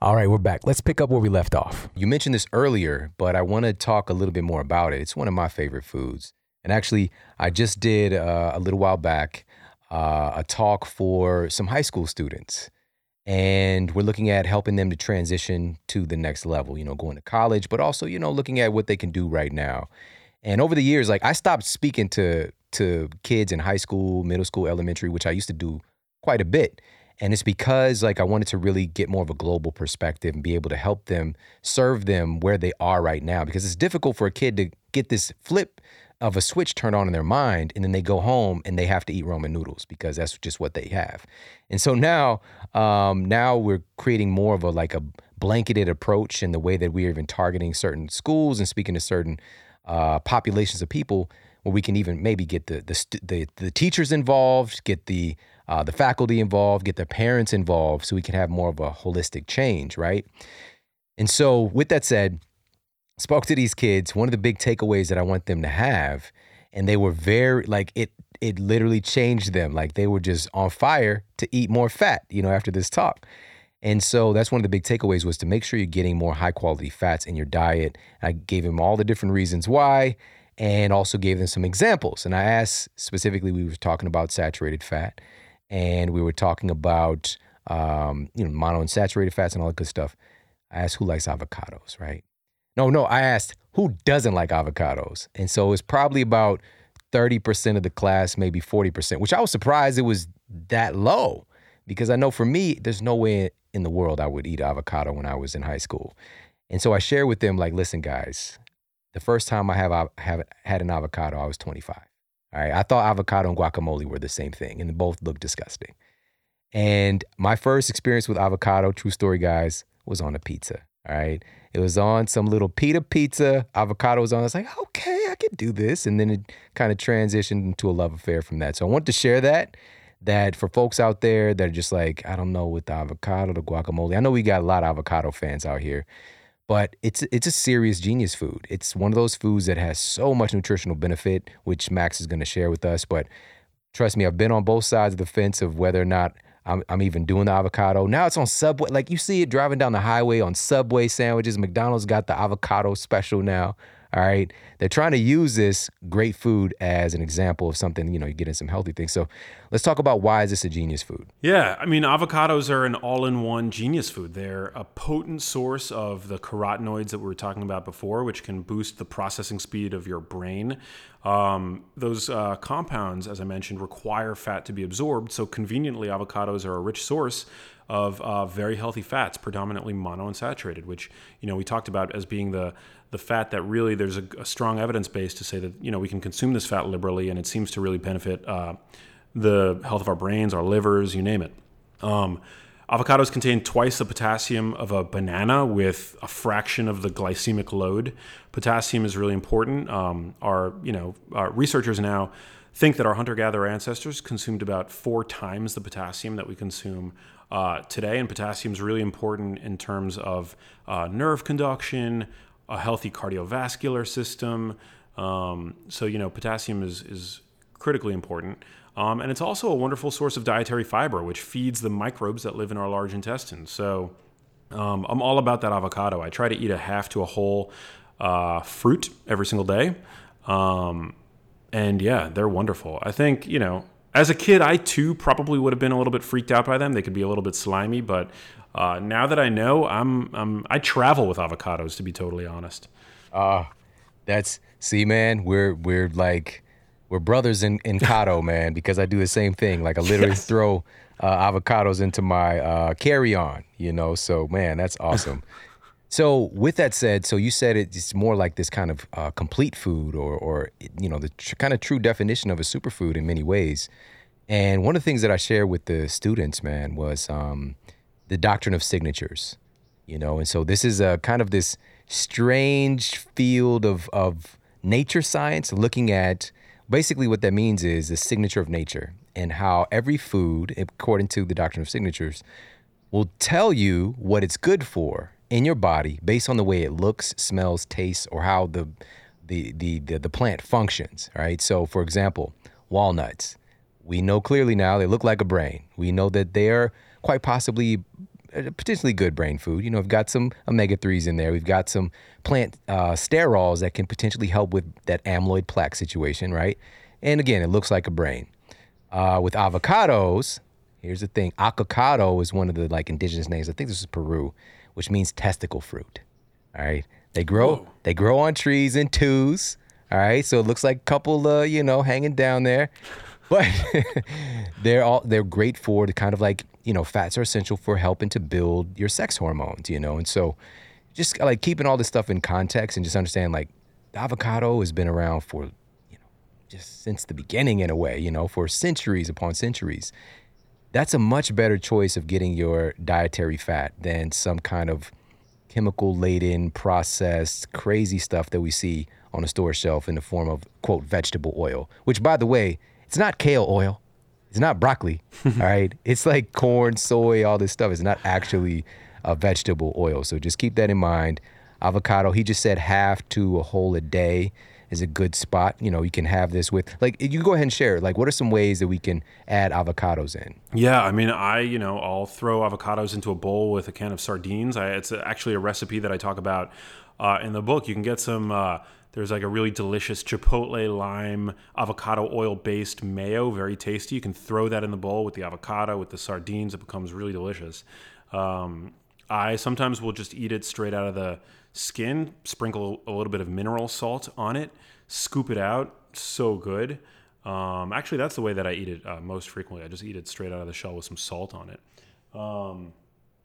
All right, we're back. Let's pick up where we left off. You mentioned this earlier, but I want to talk a little bit more about it. It's one of my favorite foods. And actually, I just did a little while back a talk for some high school students. And we're looking at helping them to transition to the next level, you know, going to college, but also, you know, looking at what they can do right now. And over the years, like I stopped speaking to kids in high school, middle school, elementary, which I used to do quite a bit. And it's because like I wanted to really get more of a global perspective and be able to help them, serve them where they are right now, because it's difficult for a kid to get this flip of a switch turned on in their mind, and then they go home and they have to eat ramen noodles because that's just what they have. And so now we're creating more of a like a blanketed approach in the way that we're even targeting certain schools and speaking to certain populations of people, where we can even maybe get the teachers involved, get the faculty involved, get the parents involved, so we can have more of a holistic change, right? And so with that said, spoke to these kids, one of the big takeaways that I want them to have, and they were very, like it literally changed them. Like they were just on fire to eat more fat, you know, after this talk. And so that's one of the big takeaways, was to make sure you're getting more high quality fats in your diet. I gave them all the different reasons why, and also gave them some examples. And I asked specifically, we were talking about saturated fat, and we were talking about, monounsaturated fats and all that good stuff. I asked who likes avocados, right? No, I asked who doesn't like avocados. And so it's probably about 30% of the class, maybe 40%, which I was surprised it was that low, because I know for me, there's no way in the world I would eat avocado when I was in high school. And so I shared with them, like, listen, guys, the first time I had an avocado, I was 25. All right, I thought avocado and guacamole were the same thing, and they both looked disgusting. And my first experience with avocado, true story, guys, was on a pizza. All right, it was on some little pita pizza. Avocado was on. I was like, okay, I can do this. And then it kind of transitioned into a love affair from that. So I wanted to share that for folks out there that are just like, I don't know with the avocado, the guacamole. I know we got a lot of avocado fans out here, but it's a serious genius food. It's one of those foods that has so much nutritional benefit, which Max is going to share with us. But trust me, I've been on both sides of the fence of whether or not I'm even doing the avocado. Now it's on Subway. Like you see it driving down the highway on Subway sandwiches. McDonald's got the avocado special now. All right. They're trying to use this great food as an example of something, you know, you get in some healthy things. So let's talk about why is this a genius food? Yeah. I mean, avocados are an all-in-one genius food. They're a potent source of the carotenoids that we were talking about before, which can boost the processing speed of your brain. Those compounds, as I mentioned, require fat to be absorbed. So conveniently, avocados are a rich source of very healthy fats, predominantly monounsaturated, which, you know, we talked about as being the fat that really there's a strong evidence base to say that, you know, we can consume this fat liberally, and it seems to really benefit the health of our brains, our livers, you name it. Avocados contain twice the potassium of a banana with a fraction of the glycemic load. Potassium is really important. Our researchers now think that our hunter-gatherer ancestors consumed about 4 times the potassium that we consume today. And potassium is really important in terms of nerve conduction, a healthy cardiovascular system. Potassium is critically important. And it's also a wonderful source of dietary fiber, which feeds the microbes that live in our large intestine. So I'm all about that avocado. I try to eat a half to a whole fruit every single day. And yeah, they're wonderful. I think, you know, As a kid, I too probably would have been a little bit freaked out by them. They could be a little bit slimy, but now that I know, I travel with avocados, to be totally honest. We're brothers in Cotto, man, because I do the same thing. Like I literally throw avocados into my carry-on, you know? So, man, that's awesome. So with that said, so you said it's more like this kind of complete food or you know, the kind of true definition of a superfood in many ways. And one of the things that I share with the students, man, was the doctrine of signatures, you know? And so this is a kind of this strange field of nature science looking at basically what that means is the signature of nature and how every food, according to the doctrine of signatures, will tell you what it's good for in your body based on the way it looks, smells, tastes, or how the plant functions, right? So for example, walnuts, we know clearly now they look like a brain. We know that they're quite possibly potentially good brain food. You know, we've got some omega-3s in there. We've got some plant sterols that can potentially help with that amyloid plaque situation, right? And again, it looks like a brain. With avocados, here's the thing. Acocado is one of the like indigenous names. I think this is Peru, which means testicle fruit, all right? They grow on trees in twos, all right? So it looks like a couple, hanging down there. But they're great for the kind of like, you know, fats are essential for helping to build your sex hormones, you know? And so just like keeping all this stuff in context and just understand like the avocado has been around for, you know, just since the beginning in a way, you know, for centuries upon centuries. That's a much better choice of getting your dietary fat than some kind of chemical-laden, processed, crazy stuff that we see on a store shelf in the form of, quote, vegetable oil, which, by the way, it's not kale oil. It's not broccoli, all right? It's like corn, soy, all this stuff. It's not actually a vegetable oil. So just keep that in mind. Avocado, he just said half to a whole a day is a good spot. You know, you can have this with, like, you can go ahead and share, like, what are some ways that we can add avocados in? Yeah, I mean, I'll throw avocados into a bowl with a can of sardines. It's actually a recipe that I talk about in the book. You can get some, there's like a really delicious chipotle lime avocado oil-based mayo, very tasty. You can throw that in the bowl with the avocado, with the sardines. It becomes really delicious. I sometimes will just eat it straight out of the skin, sprinkle a little bit of mineral salt on it, scoop it out. So good. Actually, that's the way that I eat it most frequently. I just eat it straight out of the shell with some salt on it.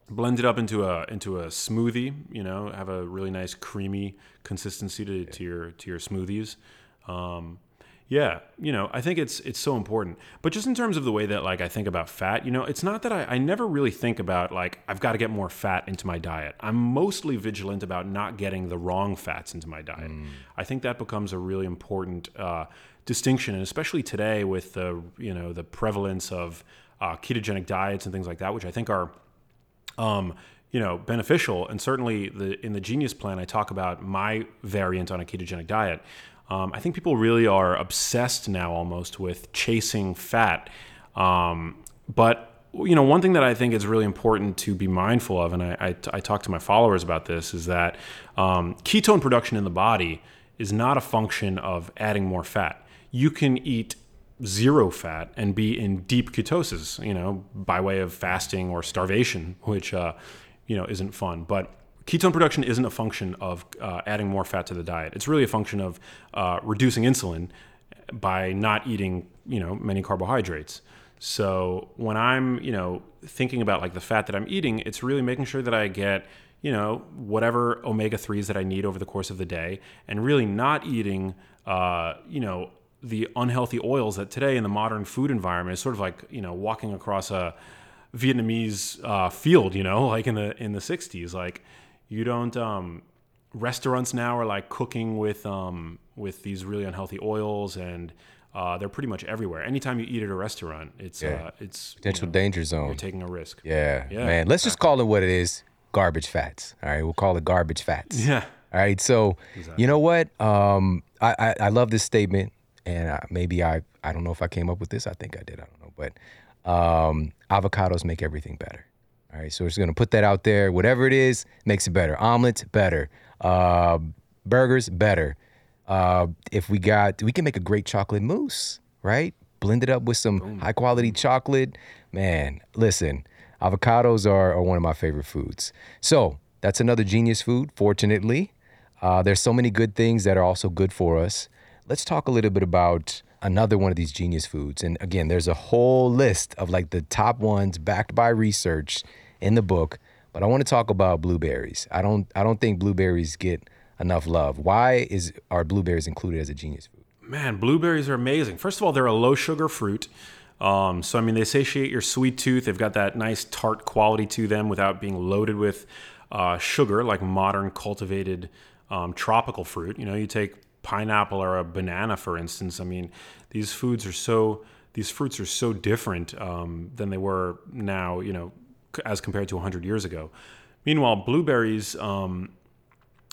Blend it up into a smoothie. You know, have a really nice creamy consistency to your smoothies. Yeah, you know, I think it's so important. But just in terms of the way that like I think about fat, you know, it's not that I never really think about like I've got to get more fat into my diet. I'm mostly vigilant about not getting the wrong fats into my diet. I think that becomes a really important distinction, and especially today with the the prevalence of ketogenic diets and things like that, which I think are beneficial. And certainly in the Genius Plan, I talk about my variant on a ketogenic diet. I think people really are obsessed now almost with chasing fat. But, you know, one thing that I think is really important to be mindful of, and I talk to my followers about this, is that ketone production in the body is not a function of adding more fat. You can eat zero fat and be in deep ketosis, you know, by way of fasting or starvation, which, isn't fun. But ketone production isn't a function of adding more fat to the diet. It's really a function of reducing insulin by not eating, many carbohydrates. So when I'm, thinking about like the fat that I'm eating, it's really making sure that I get, whatever omega-3s that I need over the course of the day, and really not eating, the unhealthy oils that today in the modern food environment is sort of like, walking across a Vietnamese field, like in the 60s, like. You don't, restaurants now are like cooking with these really unhealthy oils, and they're pretty much everywhere. Anytime you eat at a restaurant, it's potential danger zone. You're taking a risk. Yeah, man. Let's just call it what it is, garbage fats. All right, we'll call it garbage fats. Yeah. All right, so exactly. You know what? I love this statement, and I don't know if I came up with this. I think I did. I don't know, but avocados make everything better. All right, so we're just going to put that out there. Whatever it is, makes it better. Omelets, better. Burgers, better. We can make a great chocolate mousse, right? blend it up with some high quality chocolate. Man, listen, avocados are one of my favorite foods. So that's another genius food, fortunately. There's so many good things that are also good for us. Let's talk a little bit about another one of these genius foods. And again, there's a whole list of like the top ones backed by research in the book. But I want to talk about blueberries. I don't think blueberries get enough love. Why are blueberries included as a genius food? Man, blueberries are amazing. First of all, they're a low sugar fruit. So, I mean, they satiate your sweet tooth. They've got that nice tart quality to them without being loaded with sugar like modern cultivated tropical fruit. You know, you take pineapple or a banana, for instance. I mean, these fruits are so different than they were now, you know, as compared to 100 years ago. Meanwhile, blueberries,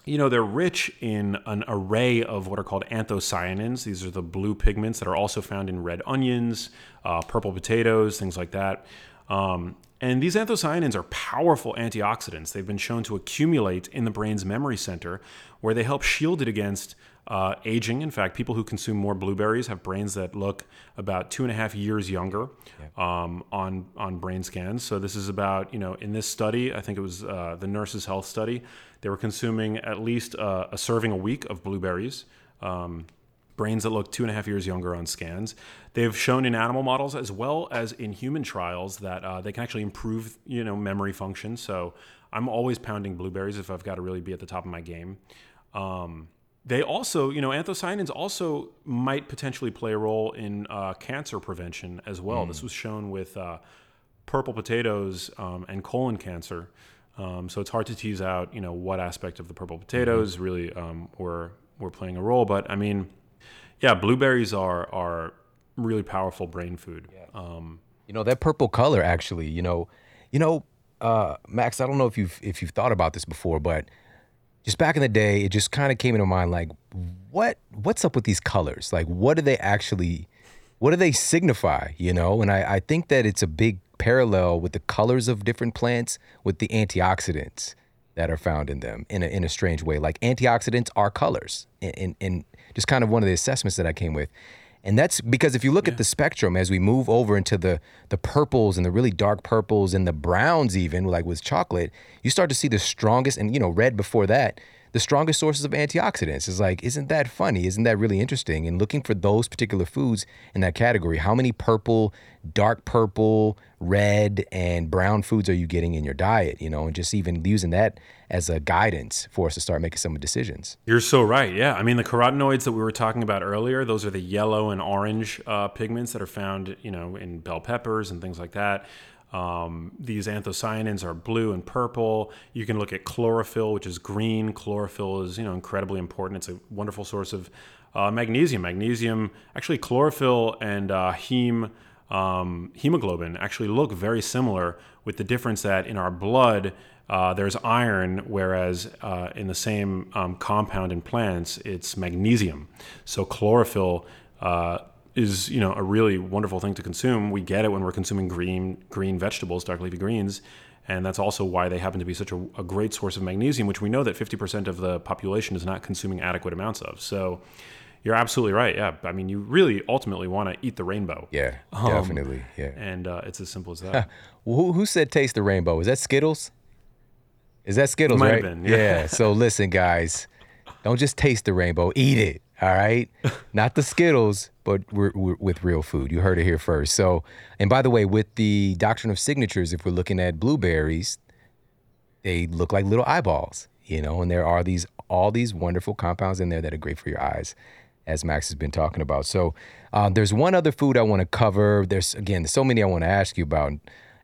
you know, they're rich in an array of what are called anthocyanins. These are the blue pigments that are also found in red onions, purple potatoes, things like that. And these anthocyanins are powerful antioxidants. They've been shown to accumulate in the brain's memory center, where they help shield it against aging. In fact, people who consume more blueberries have brains that look about 2.5 years younger on brain scans. So this is about, you know, in this study, I think it was the Nurses' Health Study, they were consuming at least a serving a week of blueberries, brains that look 2.5 years younger on scans. They've shown in animal models as well as in human trials that they can actually improve, you know, memory function. So I'm always pounding blueberries if I've got to really be at the top of my game. They also, you know, anthocyanins also might potentially play a role in cancer prevention as well. Mm. This was shown with purple potatoes and colon cancer. So it's hard to tease out, you know, what aspect of the purple potatoes really were playing a role. But I mean, yeah, blueberries are really powerful brain food. Yeah. You know, that purple color actually, Max, I don't know if you've thought about this before, but just back in the day, it just kind of came into mind, like, what's up with these colors? Like, what do they signify, you know? And I think that it's a big parallel with the colors of different plants with the antioxidants that are found in them in a strange way. Like, antioxidants are colors, and just kind of one of the assessments that I came with. And that's because if you look at the spectrum, as we move over into the purples and the really dark purples and the browns even, like with chocolate, you start to see the strongest, and, you know, red before that, the strongest sources of antioxidants. It's like, isn't that funny? Isn't that really interesting? And looking for those particular foods in that category, how many purple, dark purple, red, and brown foods are you getting in your diet, you know, and just even using that as a guidance for us to start making some decisions. You're so right. Yeah. I mean, the carotenoids that we were talking about earlier, those are the yellow and orange pigments that are found, you know, in bell peppers and things like that. These anthocyanins are blue and purple. You can look at chlorophyll, which is green. Chlorophyll is, you know, incredibly important. It's a wonderful source of magnesium. Magnesium, actually chlorophyll and hemoglobin actually look very similar, with the difference that in our blood, there's iron, whereas in the same compound in plants, it's magnesium. So chlorophyll is, you know, a really wonderful thing to consume. We get it when we're consuming green vegetables, dark leafy greens, and that's also why they happen to be such a great source of magnesium, which we know that 50% of the population is not consuming adequate amounts of. So you're absolutely right. Yeah, I mean, you really ultimately want to eat the rainbow. Yeah, definitely. Yeah, and it's as simple as that. Well, who said taste the rainbow? Is that Skittles? Might right? Have been, yeah. So listen, guys, don't just taste the rainbow. Eat it. All right, not the Skittles, but we're with real food. You heard it here first. So, and by the way, with the doctrine of signatures, if we're looking at blueberries, they look like little eyeballs, you know, and there are all these wonderful compounds in there that are great for your eyes, as Max has been talking about. So there's one other food I want to cover. There's, again, so many I want to ask you about.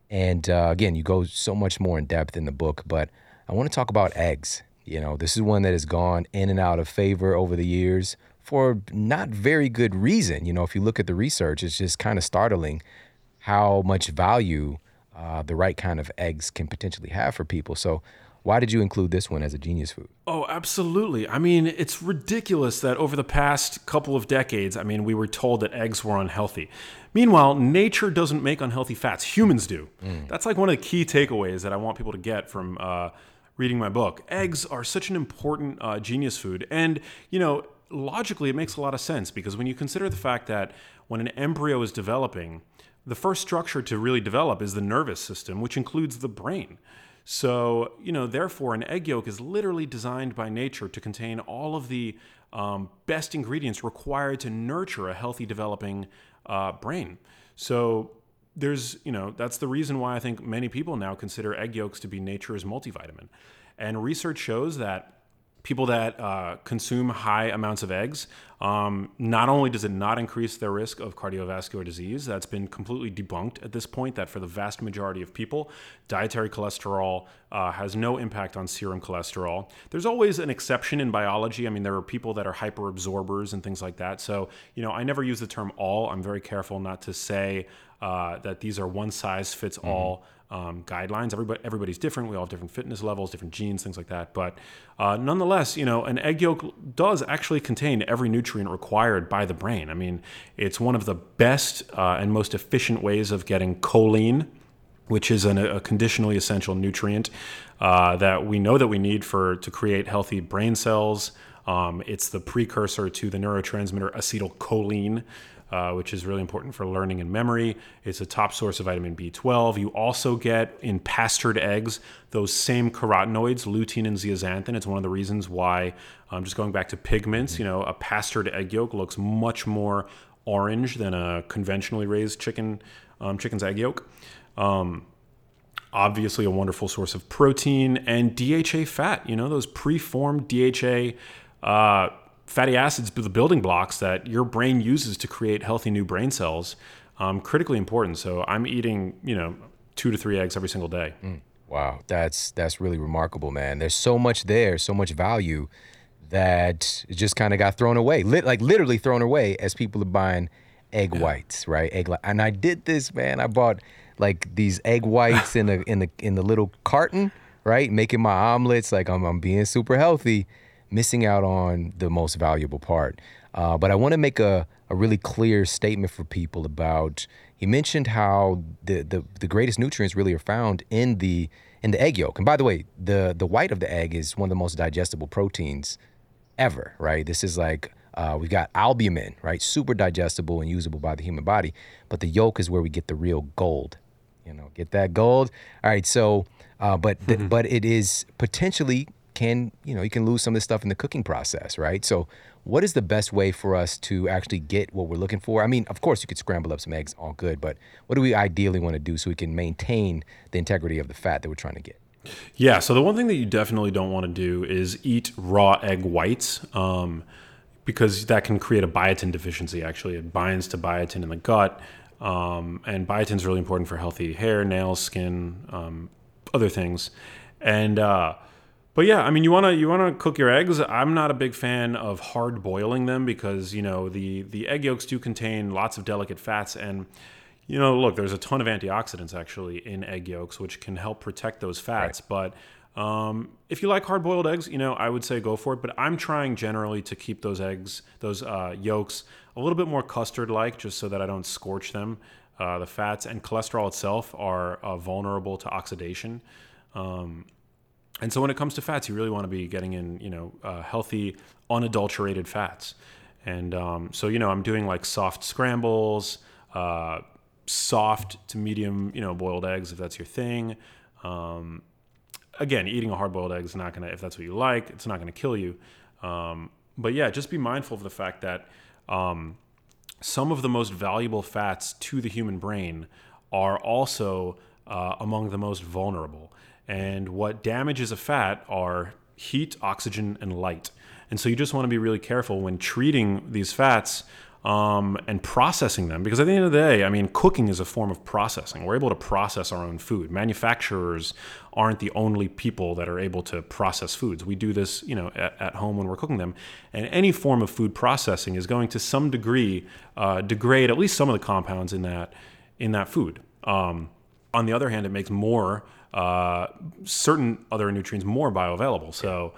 And again, you go so much more in depth in the book, but I want to talk about eggs. You know, this is one that has gone in and out of favor over the years for not very good reason. You know, if you look at the research, it's just kind of startling how much value the right kind of eggs can potentially have for people. So why did you include this one as a genius food? Oh, absolutely. I mean, it's ridiculous that over the past couple of decades, I mean, we were told that eggs were unhealthy. Meanwhile, nature doesn't make unhealthy fats. Humans do. Mm. That's like one of the key takeaways that I want people to get from reading my book. Eggs are such an important genius food. And, you know, logically, it makes a lot of sense, because when you consider the fact that when an embryo is developing, the first structure to really develop is the nervous system, which includes the brain. So, you know, therefore, an egg yolk is literally designed by nature to contain all of the best ingredients required to nurture a healthy, developing brain. So there's, you know, that's the reason why I think many people now consider egg yolks to be nature's multivitamin. And research shows that people that consume high amounts of eggs, not only does it not increase their risk of cardiovascular disease, that's been completely debunked at this point, that for the vast majority of people, dietary cholesterol has no impact on serum cholesterol. There's always an exception in biology. I mean, there are people that are hyperabsorbers and things like that. So, you know, I never use the term all. I'm very careful not to say that these are one-size-fits-all guidelines. Everybody's different. We all have different fitness levels, different genes, things like that. But nonetheless, you know, an egg yolk does actually contain every nutrient required by the brain. I mean, it's one of the best and most efficient ways of getting choline, which is a conditionally essential nutrient that we know that we need to create healthy brain cells. It's the precursor to the neurotransmitter acetylcholine, which is really important for learning and memory. It's a top source of vitamin B12. You also get in pastured eggs those same carotenoids, lutein and zeaxanthin. It's one of the reasons why, just going back to pigments, you know, a pastured egg yolk looks much more orange than a conventionally raised chicken's egg yolk. Obviously a wonderful source of protein and DHA fat. You know, those preformed DHA fatty acids, the building blocks that your brain uses to create healthy new brain cells, critically important. So I'm eating, you know, 2 to 3 eggs every single day. Wow. That's really remarkable, man. There's so much there, so much value that just kind of got thrown away, literally thrown away as people are buying egg whites, right? And I did this, man. I bought like these egg whites in the little carton, right? Making my omelets, like I'm being super healthy, missing out on the most valuable part. But I want to make a really clear statement for people about, you mentioned how the greatest nutrients really are found in the egg yolk. And by the way, the white of the egg is one of the most digestible proteins ever, right? This is like, we've got albumin, right? Super digestible and usable by the human body. But the yolk is where we get the real gold, you know, get that gold. All right, so, but it is potentially, you can lose some of this stuff in the cooking process, right? So what is the best way for us to actually get what we're looking for? I mean, of course, you could scramble up some eggs, all good, but what do we ideally want to do so we can maintain the integrity of the fat that we're trying to get? Yeah, so the one thing that you definitely don't want to do is eat raw egg whites, because that can create a biotin deficiency, actually. It binds to biotin in the gut, and biotin is really important for healthy hair, nails, skin, other things. And but yeah, I mean, you wanna cook your eggs. I'm not a big fan of hard boiling them, because, you know, the egg yolks do contain lots of delicate fats, and, you know, look, there's a ton of antioxidants actually in egg yolks, which can help protect those fats. Right. But if you like hard boiled eggs, you know, I would say go for it. But I'm trying generally to keep those eggs, those yolks, a little bit more custard like, just so that I don't scorch them. The fats and cholesterol itself are vulnerable to oxidation. And so when it comes to fats, you really want to be getting in, you know, healthy, unadulterated fats. And so, you know, I'm doing like soft scrambles, soft to medium, you know, boiled eggs, if that's your thing. Again, eating a hard-boiled egg is not going to, if that's what you like, it's not going to kill you. But yeah, just be mindful of the fact that some of the most valuable fats to the human brain are also among the most vulnerable. And what damages a fat are heat, oxygen, and light. And so you just want to be really careful when treating these fats and processing them. Because at the end of the day, I mean, cooking is a form of processing. We're able to process our own food. Manufacturers aren't the only people that are able to process foods. We do this, you know, at home when we're cooking them. And any form of food processing is going to some degree degrade at least some of the compounds in that food. On the other hand, it makes more certain other nutrients more bioavailable. So,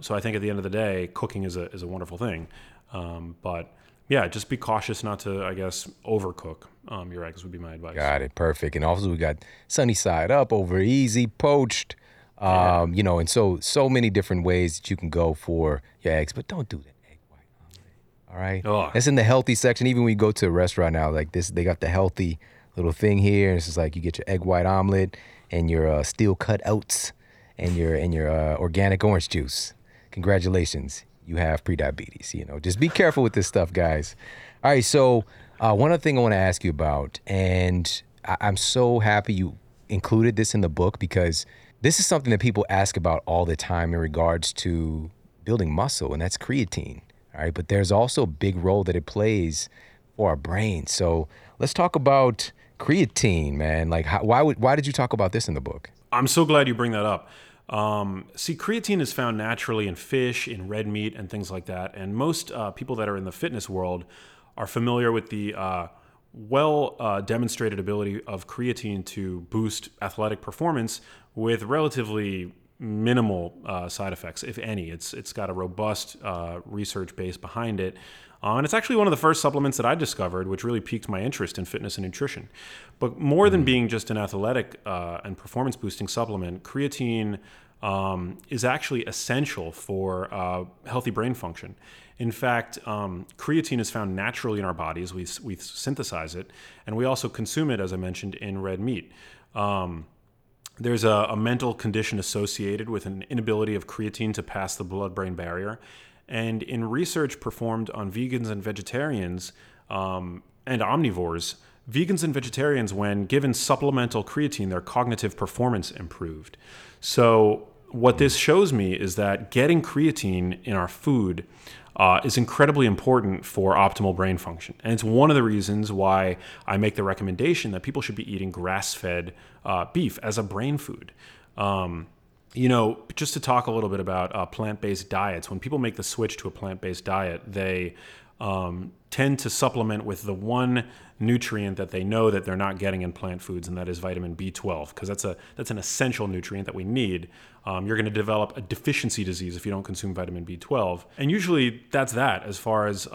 so I think at the end of the day, cooking is a wonderful thing. But yeah, just be cautious not to, I guess, overcook your eggs would be my advice. Got it. Perfect. And also we got sunny side up, over easy, poached, you know, and so many different ways that you can go for your eggs, but don't do that egg white. All right. Oh. That's in the healthy section. Even when you go to a restaurant now, like this, they got the healthy little thing here. It's just like you get your egg white omelet and your steel cut oats and your organic orange juice. Congratulations. You have prediabetes, you know. Just be careful with this stuff, guys. All right, so one other thing I want to ask you about, and I'm so happy you included this in the book because this is something that people ask about all the time in regards to building muscle, and that's creatine, all right? But there's also a big role that it plays for our brain. So let's talk about creatine, man. Like, why did you talk about this in the book? I'm so glad you bring that up. See, creatine is found naturally in fish, in red meat, and things like that. And most people that are in the fitness world are familiar with the demonstrated ability of creatine to boost athletic performance with relatively minimal side effects, if any. It's got a robust research base behind it. And it's actually one of the first supplements that I discovered, which really piqued my interest in fitness and nutrition. But more than being just an athletic and performance-boosting supplement, creatine is actually essential for healthy brain function. In fact, creatine is found naturally in our bodies. We synthesize it, and we also consume it, as I mentioned, in red meat. There's a mental condition associated with an inability of creatine to pass the blood-brain barrier. And in research performed on vegans and vegetarians and omnivores, vegans and vegetarians, when given supplemental creatine, their cognitive performance improved. So what this shows me is that getting creatine in our food is incredibly important for optimal brain function. And it's one of the reasons why I make the recommendation that people should be eating grass-fed beef as a brain food. You know, just to talk a little bit about plant-based diets, when people make the switch to a plant-based diet, they tend to supplement with the one nutrient that they know that they're not getting in plant foods, and that is vitamin B12, because that's an essential nutrient that we need. You're going to develop a deficiency disease if you don't consume vitamin B12. And usually that's that as far as,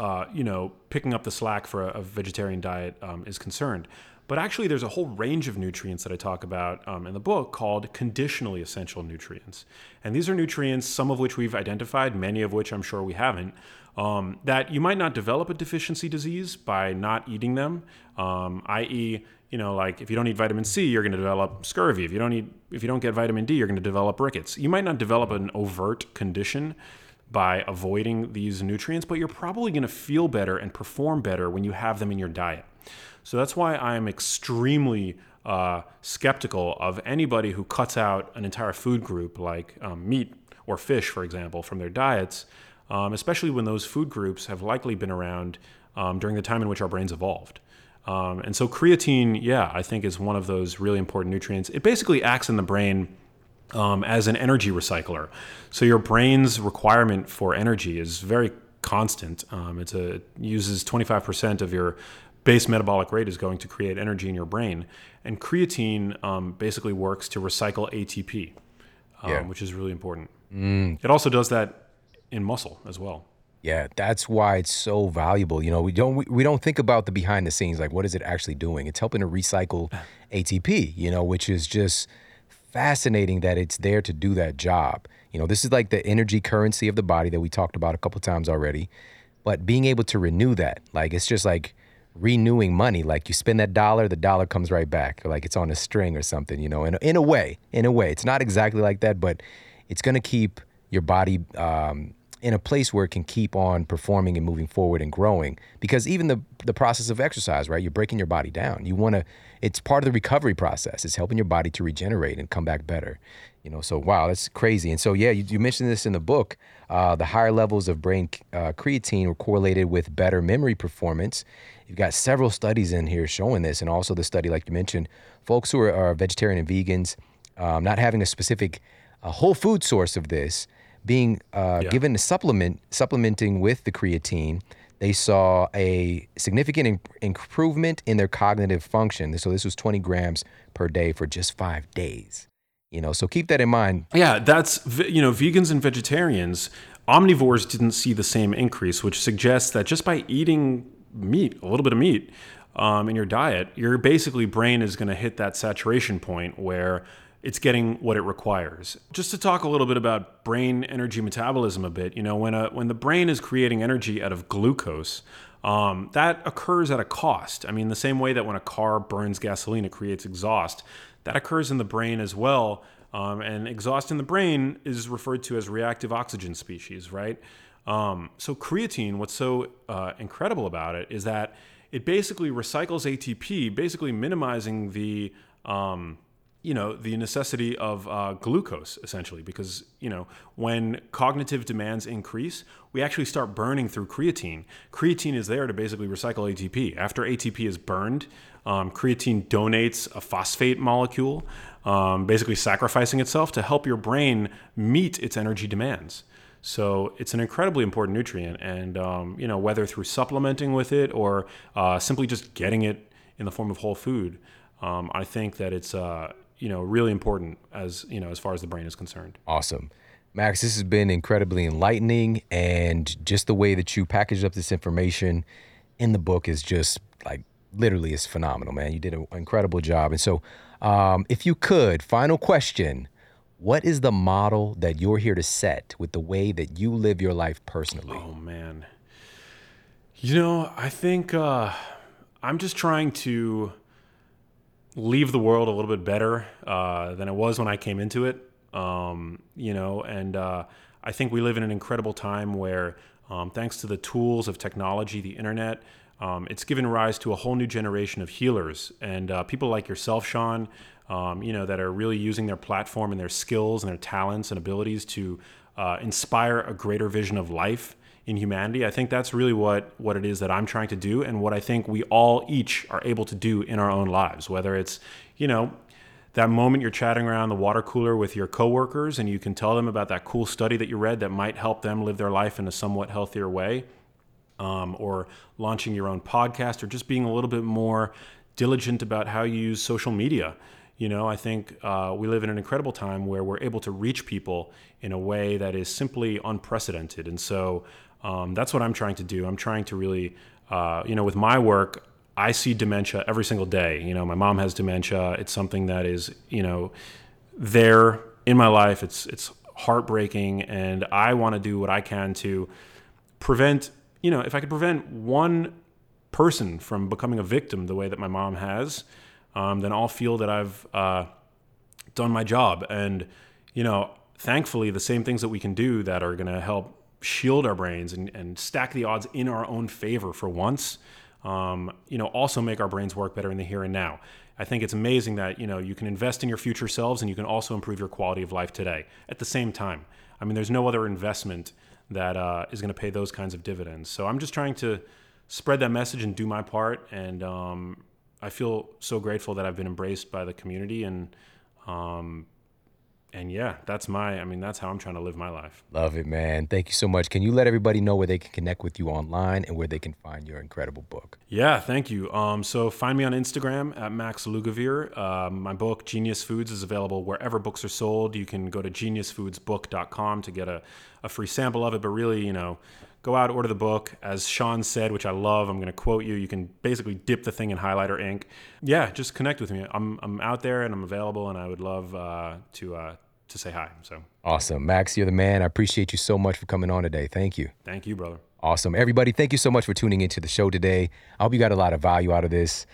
picking up the slack for a vegetarian diet is concerned. But actually, there's a whole range of nutrients that I talk about in the book called conditionally essential nutrients. And these are nutrients, some of which we've identified, many of which I'm sure we haven't, that you might not develop a deficiency disease by not eating them, i.e., like if you don't eat vitamin C, you're going to develop scurvy. If you don't get vitamin D, you're going to develop rickets. You might not develop an overt condition by avoiding these nutrients, but you're probably going to feel better and perform better when you have them in your diet. So that's why I'm extremely skeptical of anybody who cuts out an entire food group like meat or fish, for example, from their diets, especially when those food groups have likely been around during the time in which our brains evolved. And so creatine, I think is one of those really important nutrients. It basically acts in the brain as an energy recycler. So your brain's requirement for energy is very constant. It uses 25% of your base metabolic rate is going to create energy in your brain. And creatine basically works to recycle ATP, which is really important. It also does that in muscle as well. Yeah, that's why it's so valuable. We don't think about the behind the scenes, like what is it actually doing? It's helping to recycle ATP, which is just fascinating that it's there to do that job. This is like the energy currency of the body that we talked about a couple times already. But being able to renew that, like it's just like renewing money, like you spend that dollar, the dollar comes right back, or like it's on a string or something, and in a way it's not exactly like that, but it's going to keep your body in a place where it can keep on performing and moving forward and growing, because even the process of exercise, right, you're breaking your body down, it's part of the recovery process. It's helping your body to regenerate and come back better, so wow, that's crazy. And so you mentioned this in the book. The higher levels of brain creatine were correlated with better memory performance. You've got several studies in here showing this, and also the study, like you mentioned, folks who are vegetarian and vegans, not having a specific whole food source of this, being given the supplementing with the creatine, they saw a significant improvement in their cognitive function. So this was 20 grams per day for just 5 days. So keep that in mind. Yeah, that's, vegans and vegetarians, omnivores didn't see the same increase, which suggests that just by eating a little bit of meat in your diet, your basically brain is going to hit that saturation point where it's getting what it requires. Just to talk a little bit about brain energy metabolism a bit, you know, when the brain is creating energy out of glucose, that occurs at a cost. I mean, the same way that when a car burns gasoline, it creates exhaust. That occurs in the brain as well. And exhaust in the brain is referred to as reactive oxygen species, right? So creatine, what's so incredible about it is that it basically recycles ATP, basically minimizing the, the necessity of glucose, essentially, because, you know, when cognitive demands increase, we actually start burning through creatine. Creatine is there to basically recycle ATP. After ATP is burned, creatine donates a phosphate molecule, basically sacrificing itself to help your brain meet its energy demands. So it's an incredibly important nutrient. And, whether through supplementing with it or simply just getting it in the form of whole food, I think that it's... really important as far as the brain is concerned. Awesome. Max, this has been incredibly enlightening, and just the way that you packaged up this information in the book is just literally is phenomenal, man. You did an incredible job. And so if you could, final question, what is the model that you're here to set with the way that you live your life personally? Oh, man. I think I'm just trying to leave the world a little bit better than it was when I came into it, and I think we live in an incredible time where thanks to the tools of technology, the internet, it's given rise to a whole new generation of healers and people like yourself, Sean, that are really using their platform and their skills and their talents and abilities to inspire a greater vision of life in humanity. I think that's really what it is that I'm trying to do, and what I think we all each are able to do in our own lives, whether it's, that moment you're chatting around the water cooler with your coworkers and you can tell them about that cool study that you read that might help them live their life in a somewhat healthier way, or launching your own podcast, or just being a little bit more diligent about how you use social media. I think we live in an incredible time where we're able to reach people in a way that is simply unprecedented. And so that's what I'm trying to do. I'm trying to really, with my work, I see dementia every single day. My mom has dementia. It's something that is, there in my life. It's heartbreaking. And I want to do what I can to prevent, if I could prevent one person from becoming a victim the way that my mom has, then I'll feel that I've done my job. And, thankfully, the same things that we can do that are going to help shield our brains and stack the odds in our own favor for once, also make our brains work better in the here and now. I think it's amazing that, you can invest in your future selves and you can also improve your quality of life today at the same time. I mean, there's no other investment that is going to pay those kinds of dividends. So I'm just trying to spread that message and do my part. And I feel so grateful that I've been embraced by the community. And that's how I'm trying to live my life. Love it, man. Thank you so much. Can you let everybody know where they can connect with you online and where they can find your incredible book? Yeah, thank you. So find me on Instagram at Max Lugavere. My book, Genius Foods, is available wherever books are sold. You can go to geniusfoodsbook.com to get a free sample of it. But really, go out, order the book. As Sean said, which I love, I'm going to quote you, you can basically dip the thing in highlighter ink. Yeah, just connect with me. I'm out there and I'm available, and I would love to say hi. So awesome. Max, you're the man. I appreciate you so much for coming on today. Thank you. Thank you, brother. Awesome. Everybody, thank you so much for tuning into the show today. I hope you got a lot of value out of this.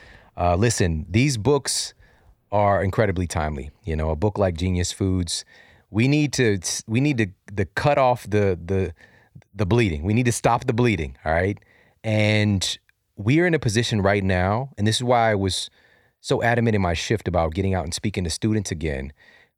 Listen, these books are incredibly timely. A book like Genius Foods, we need to cut off the bleeding. We need to stop the bleeding. All right. And we're in a position right now. And this is why I was so adamant in my shift about getting out and speaking to students again,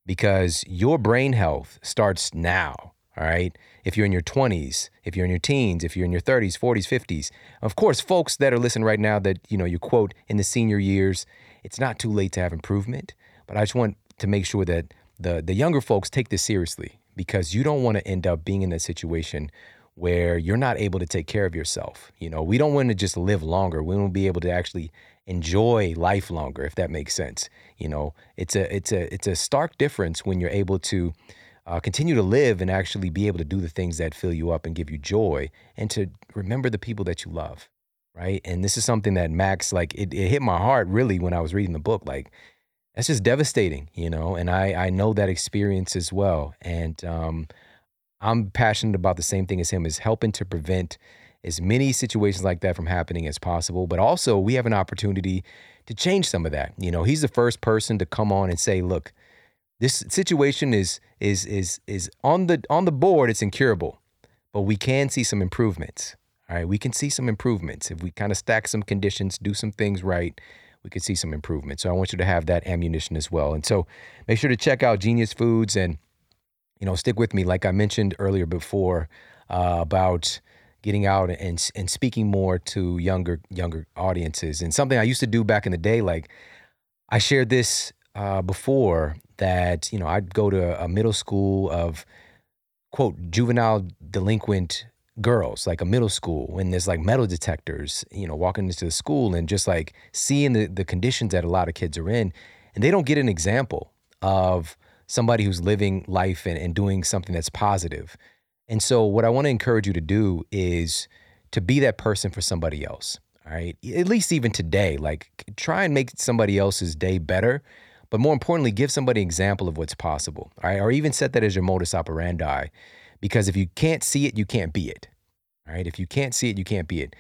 because your brain health starts now. All right. If you're in your 20s, if you're in your teens, if you're in your 30s, 40s, 50s, of course, folks that are listening right now that, you quote in the senior years, it's not too late to have improvement. But I just want to make sure that the younger folks take this seriously, because you don't want to end up being in a situation where you're not able to take care of yourself. We don't want to just live longer. We won't be able to actually enjoy life longer, if that makes sense. It's a stark difference when you're able to continue to live and actually be able to do the things that fill you up and give you joy, and to remember the people that you love, right? And this is something that Max, it hit my heart really when I was reading the book. that's just devastating, you know, and I know that experience as well. And I'm passionate about the same thing as him, is helping to prevent as many situations like that from happening as possible. But also we have an opportunity to change some of that. You know, he's the first person to come on and say, look, this situation is on the board, it's incurable, but we can see some improvements. All right, we can see some improvements. If we kind of stack some conditions, do some things right, we can see some improvements. So I want you to have that ammunition as well. And so make sure to check out Genius Foods and, you know, stick with me. Like I mentioned earlier before about getting out and speaking more to younger audiences. And something I used to do back in the day, like I shared this before, that, you know, I'd go to a middle school of, quote, juvenile delinquent girls, like a middle school, and there's like metal detectors, you know, walking into the school and just like seeing the conditions that a lot of kids are in, and they don't get an example of somebody who's living life and doing something that's positive. And so what I want to encourage you to do is to be that person for somebody else, all right? At least even today, like try and make somebody else's day better, but more importantly, give somebody an example of what's possible, all right? Or even set that as your modus operandi. Because if you can't see it, you can't be it, all right? If you can't see it, you can't be it.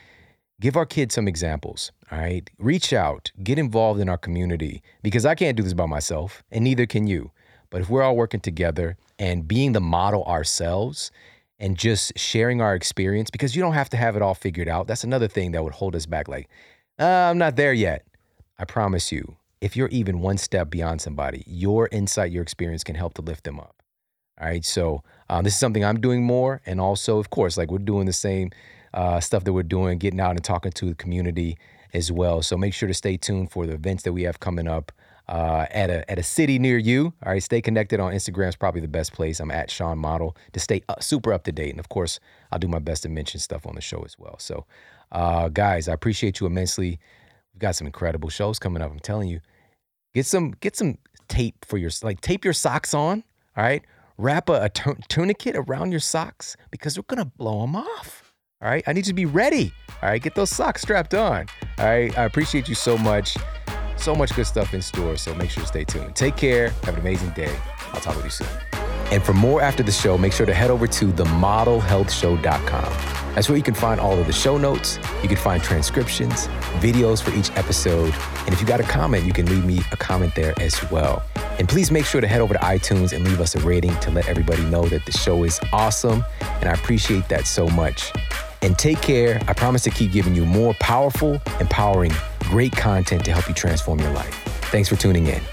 Give our kids some examples, all right? Reach out, get involved in our community, because I can't do this by myself, and neither can you. But if we're all working together and being the model ourselves and just sharing our experience, because you don't have to have it all figured out. That's another thing that would hold us back, like, I'm not there yet. I promise you, if you're even one step beyond somebody, your insight, your experience can help to lift them up. All right, so this is something I'm doing more. And also, of course, like we're doing the same stuff that we're doing, getting out and talking to the community as well. So make sure to stay tuned for the events that we have coming up at a city near you. All right, stay connected on Instagram is probably the best place. I'm at Sean Model to stay super up to date. And of course, I'll do my best to mention stuff on the show as well. So guys, I appreciate you immensely. We've got some incredible shows coming up, I'm telling you. Get some tape for your, like tape your socks on, all right? Wrap a tourniquet around your socks because we're going to blow them off. All right. I need you to be ready. All right. Get those socks strapped on. All right. I appreciate you so much. So much good stuff in store. So make sure to stay tuned. Take care. Have an amazing day. I'll talk with you soon. And for more after the show, make sure to head over to themodelhealthshow.com. That's where you can find all of the show notes. You can find transcriptions, videos for each episode. And if you got a comment, you can leave me a comment there as well. And please make sure to head over to iTunes and leave us a rating to let everybody know that the show is awesome. And I appreciate that so much. And take care. I promise to keep giving you more powerful, empowering, great content to help you transform your life. Thanks for tuning in.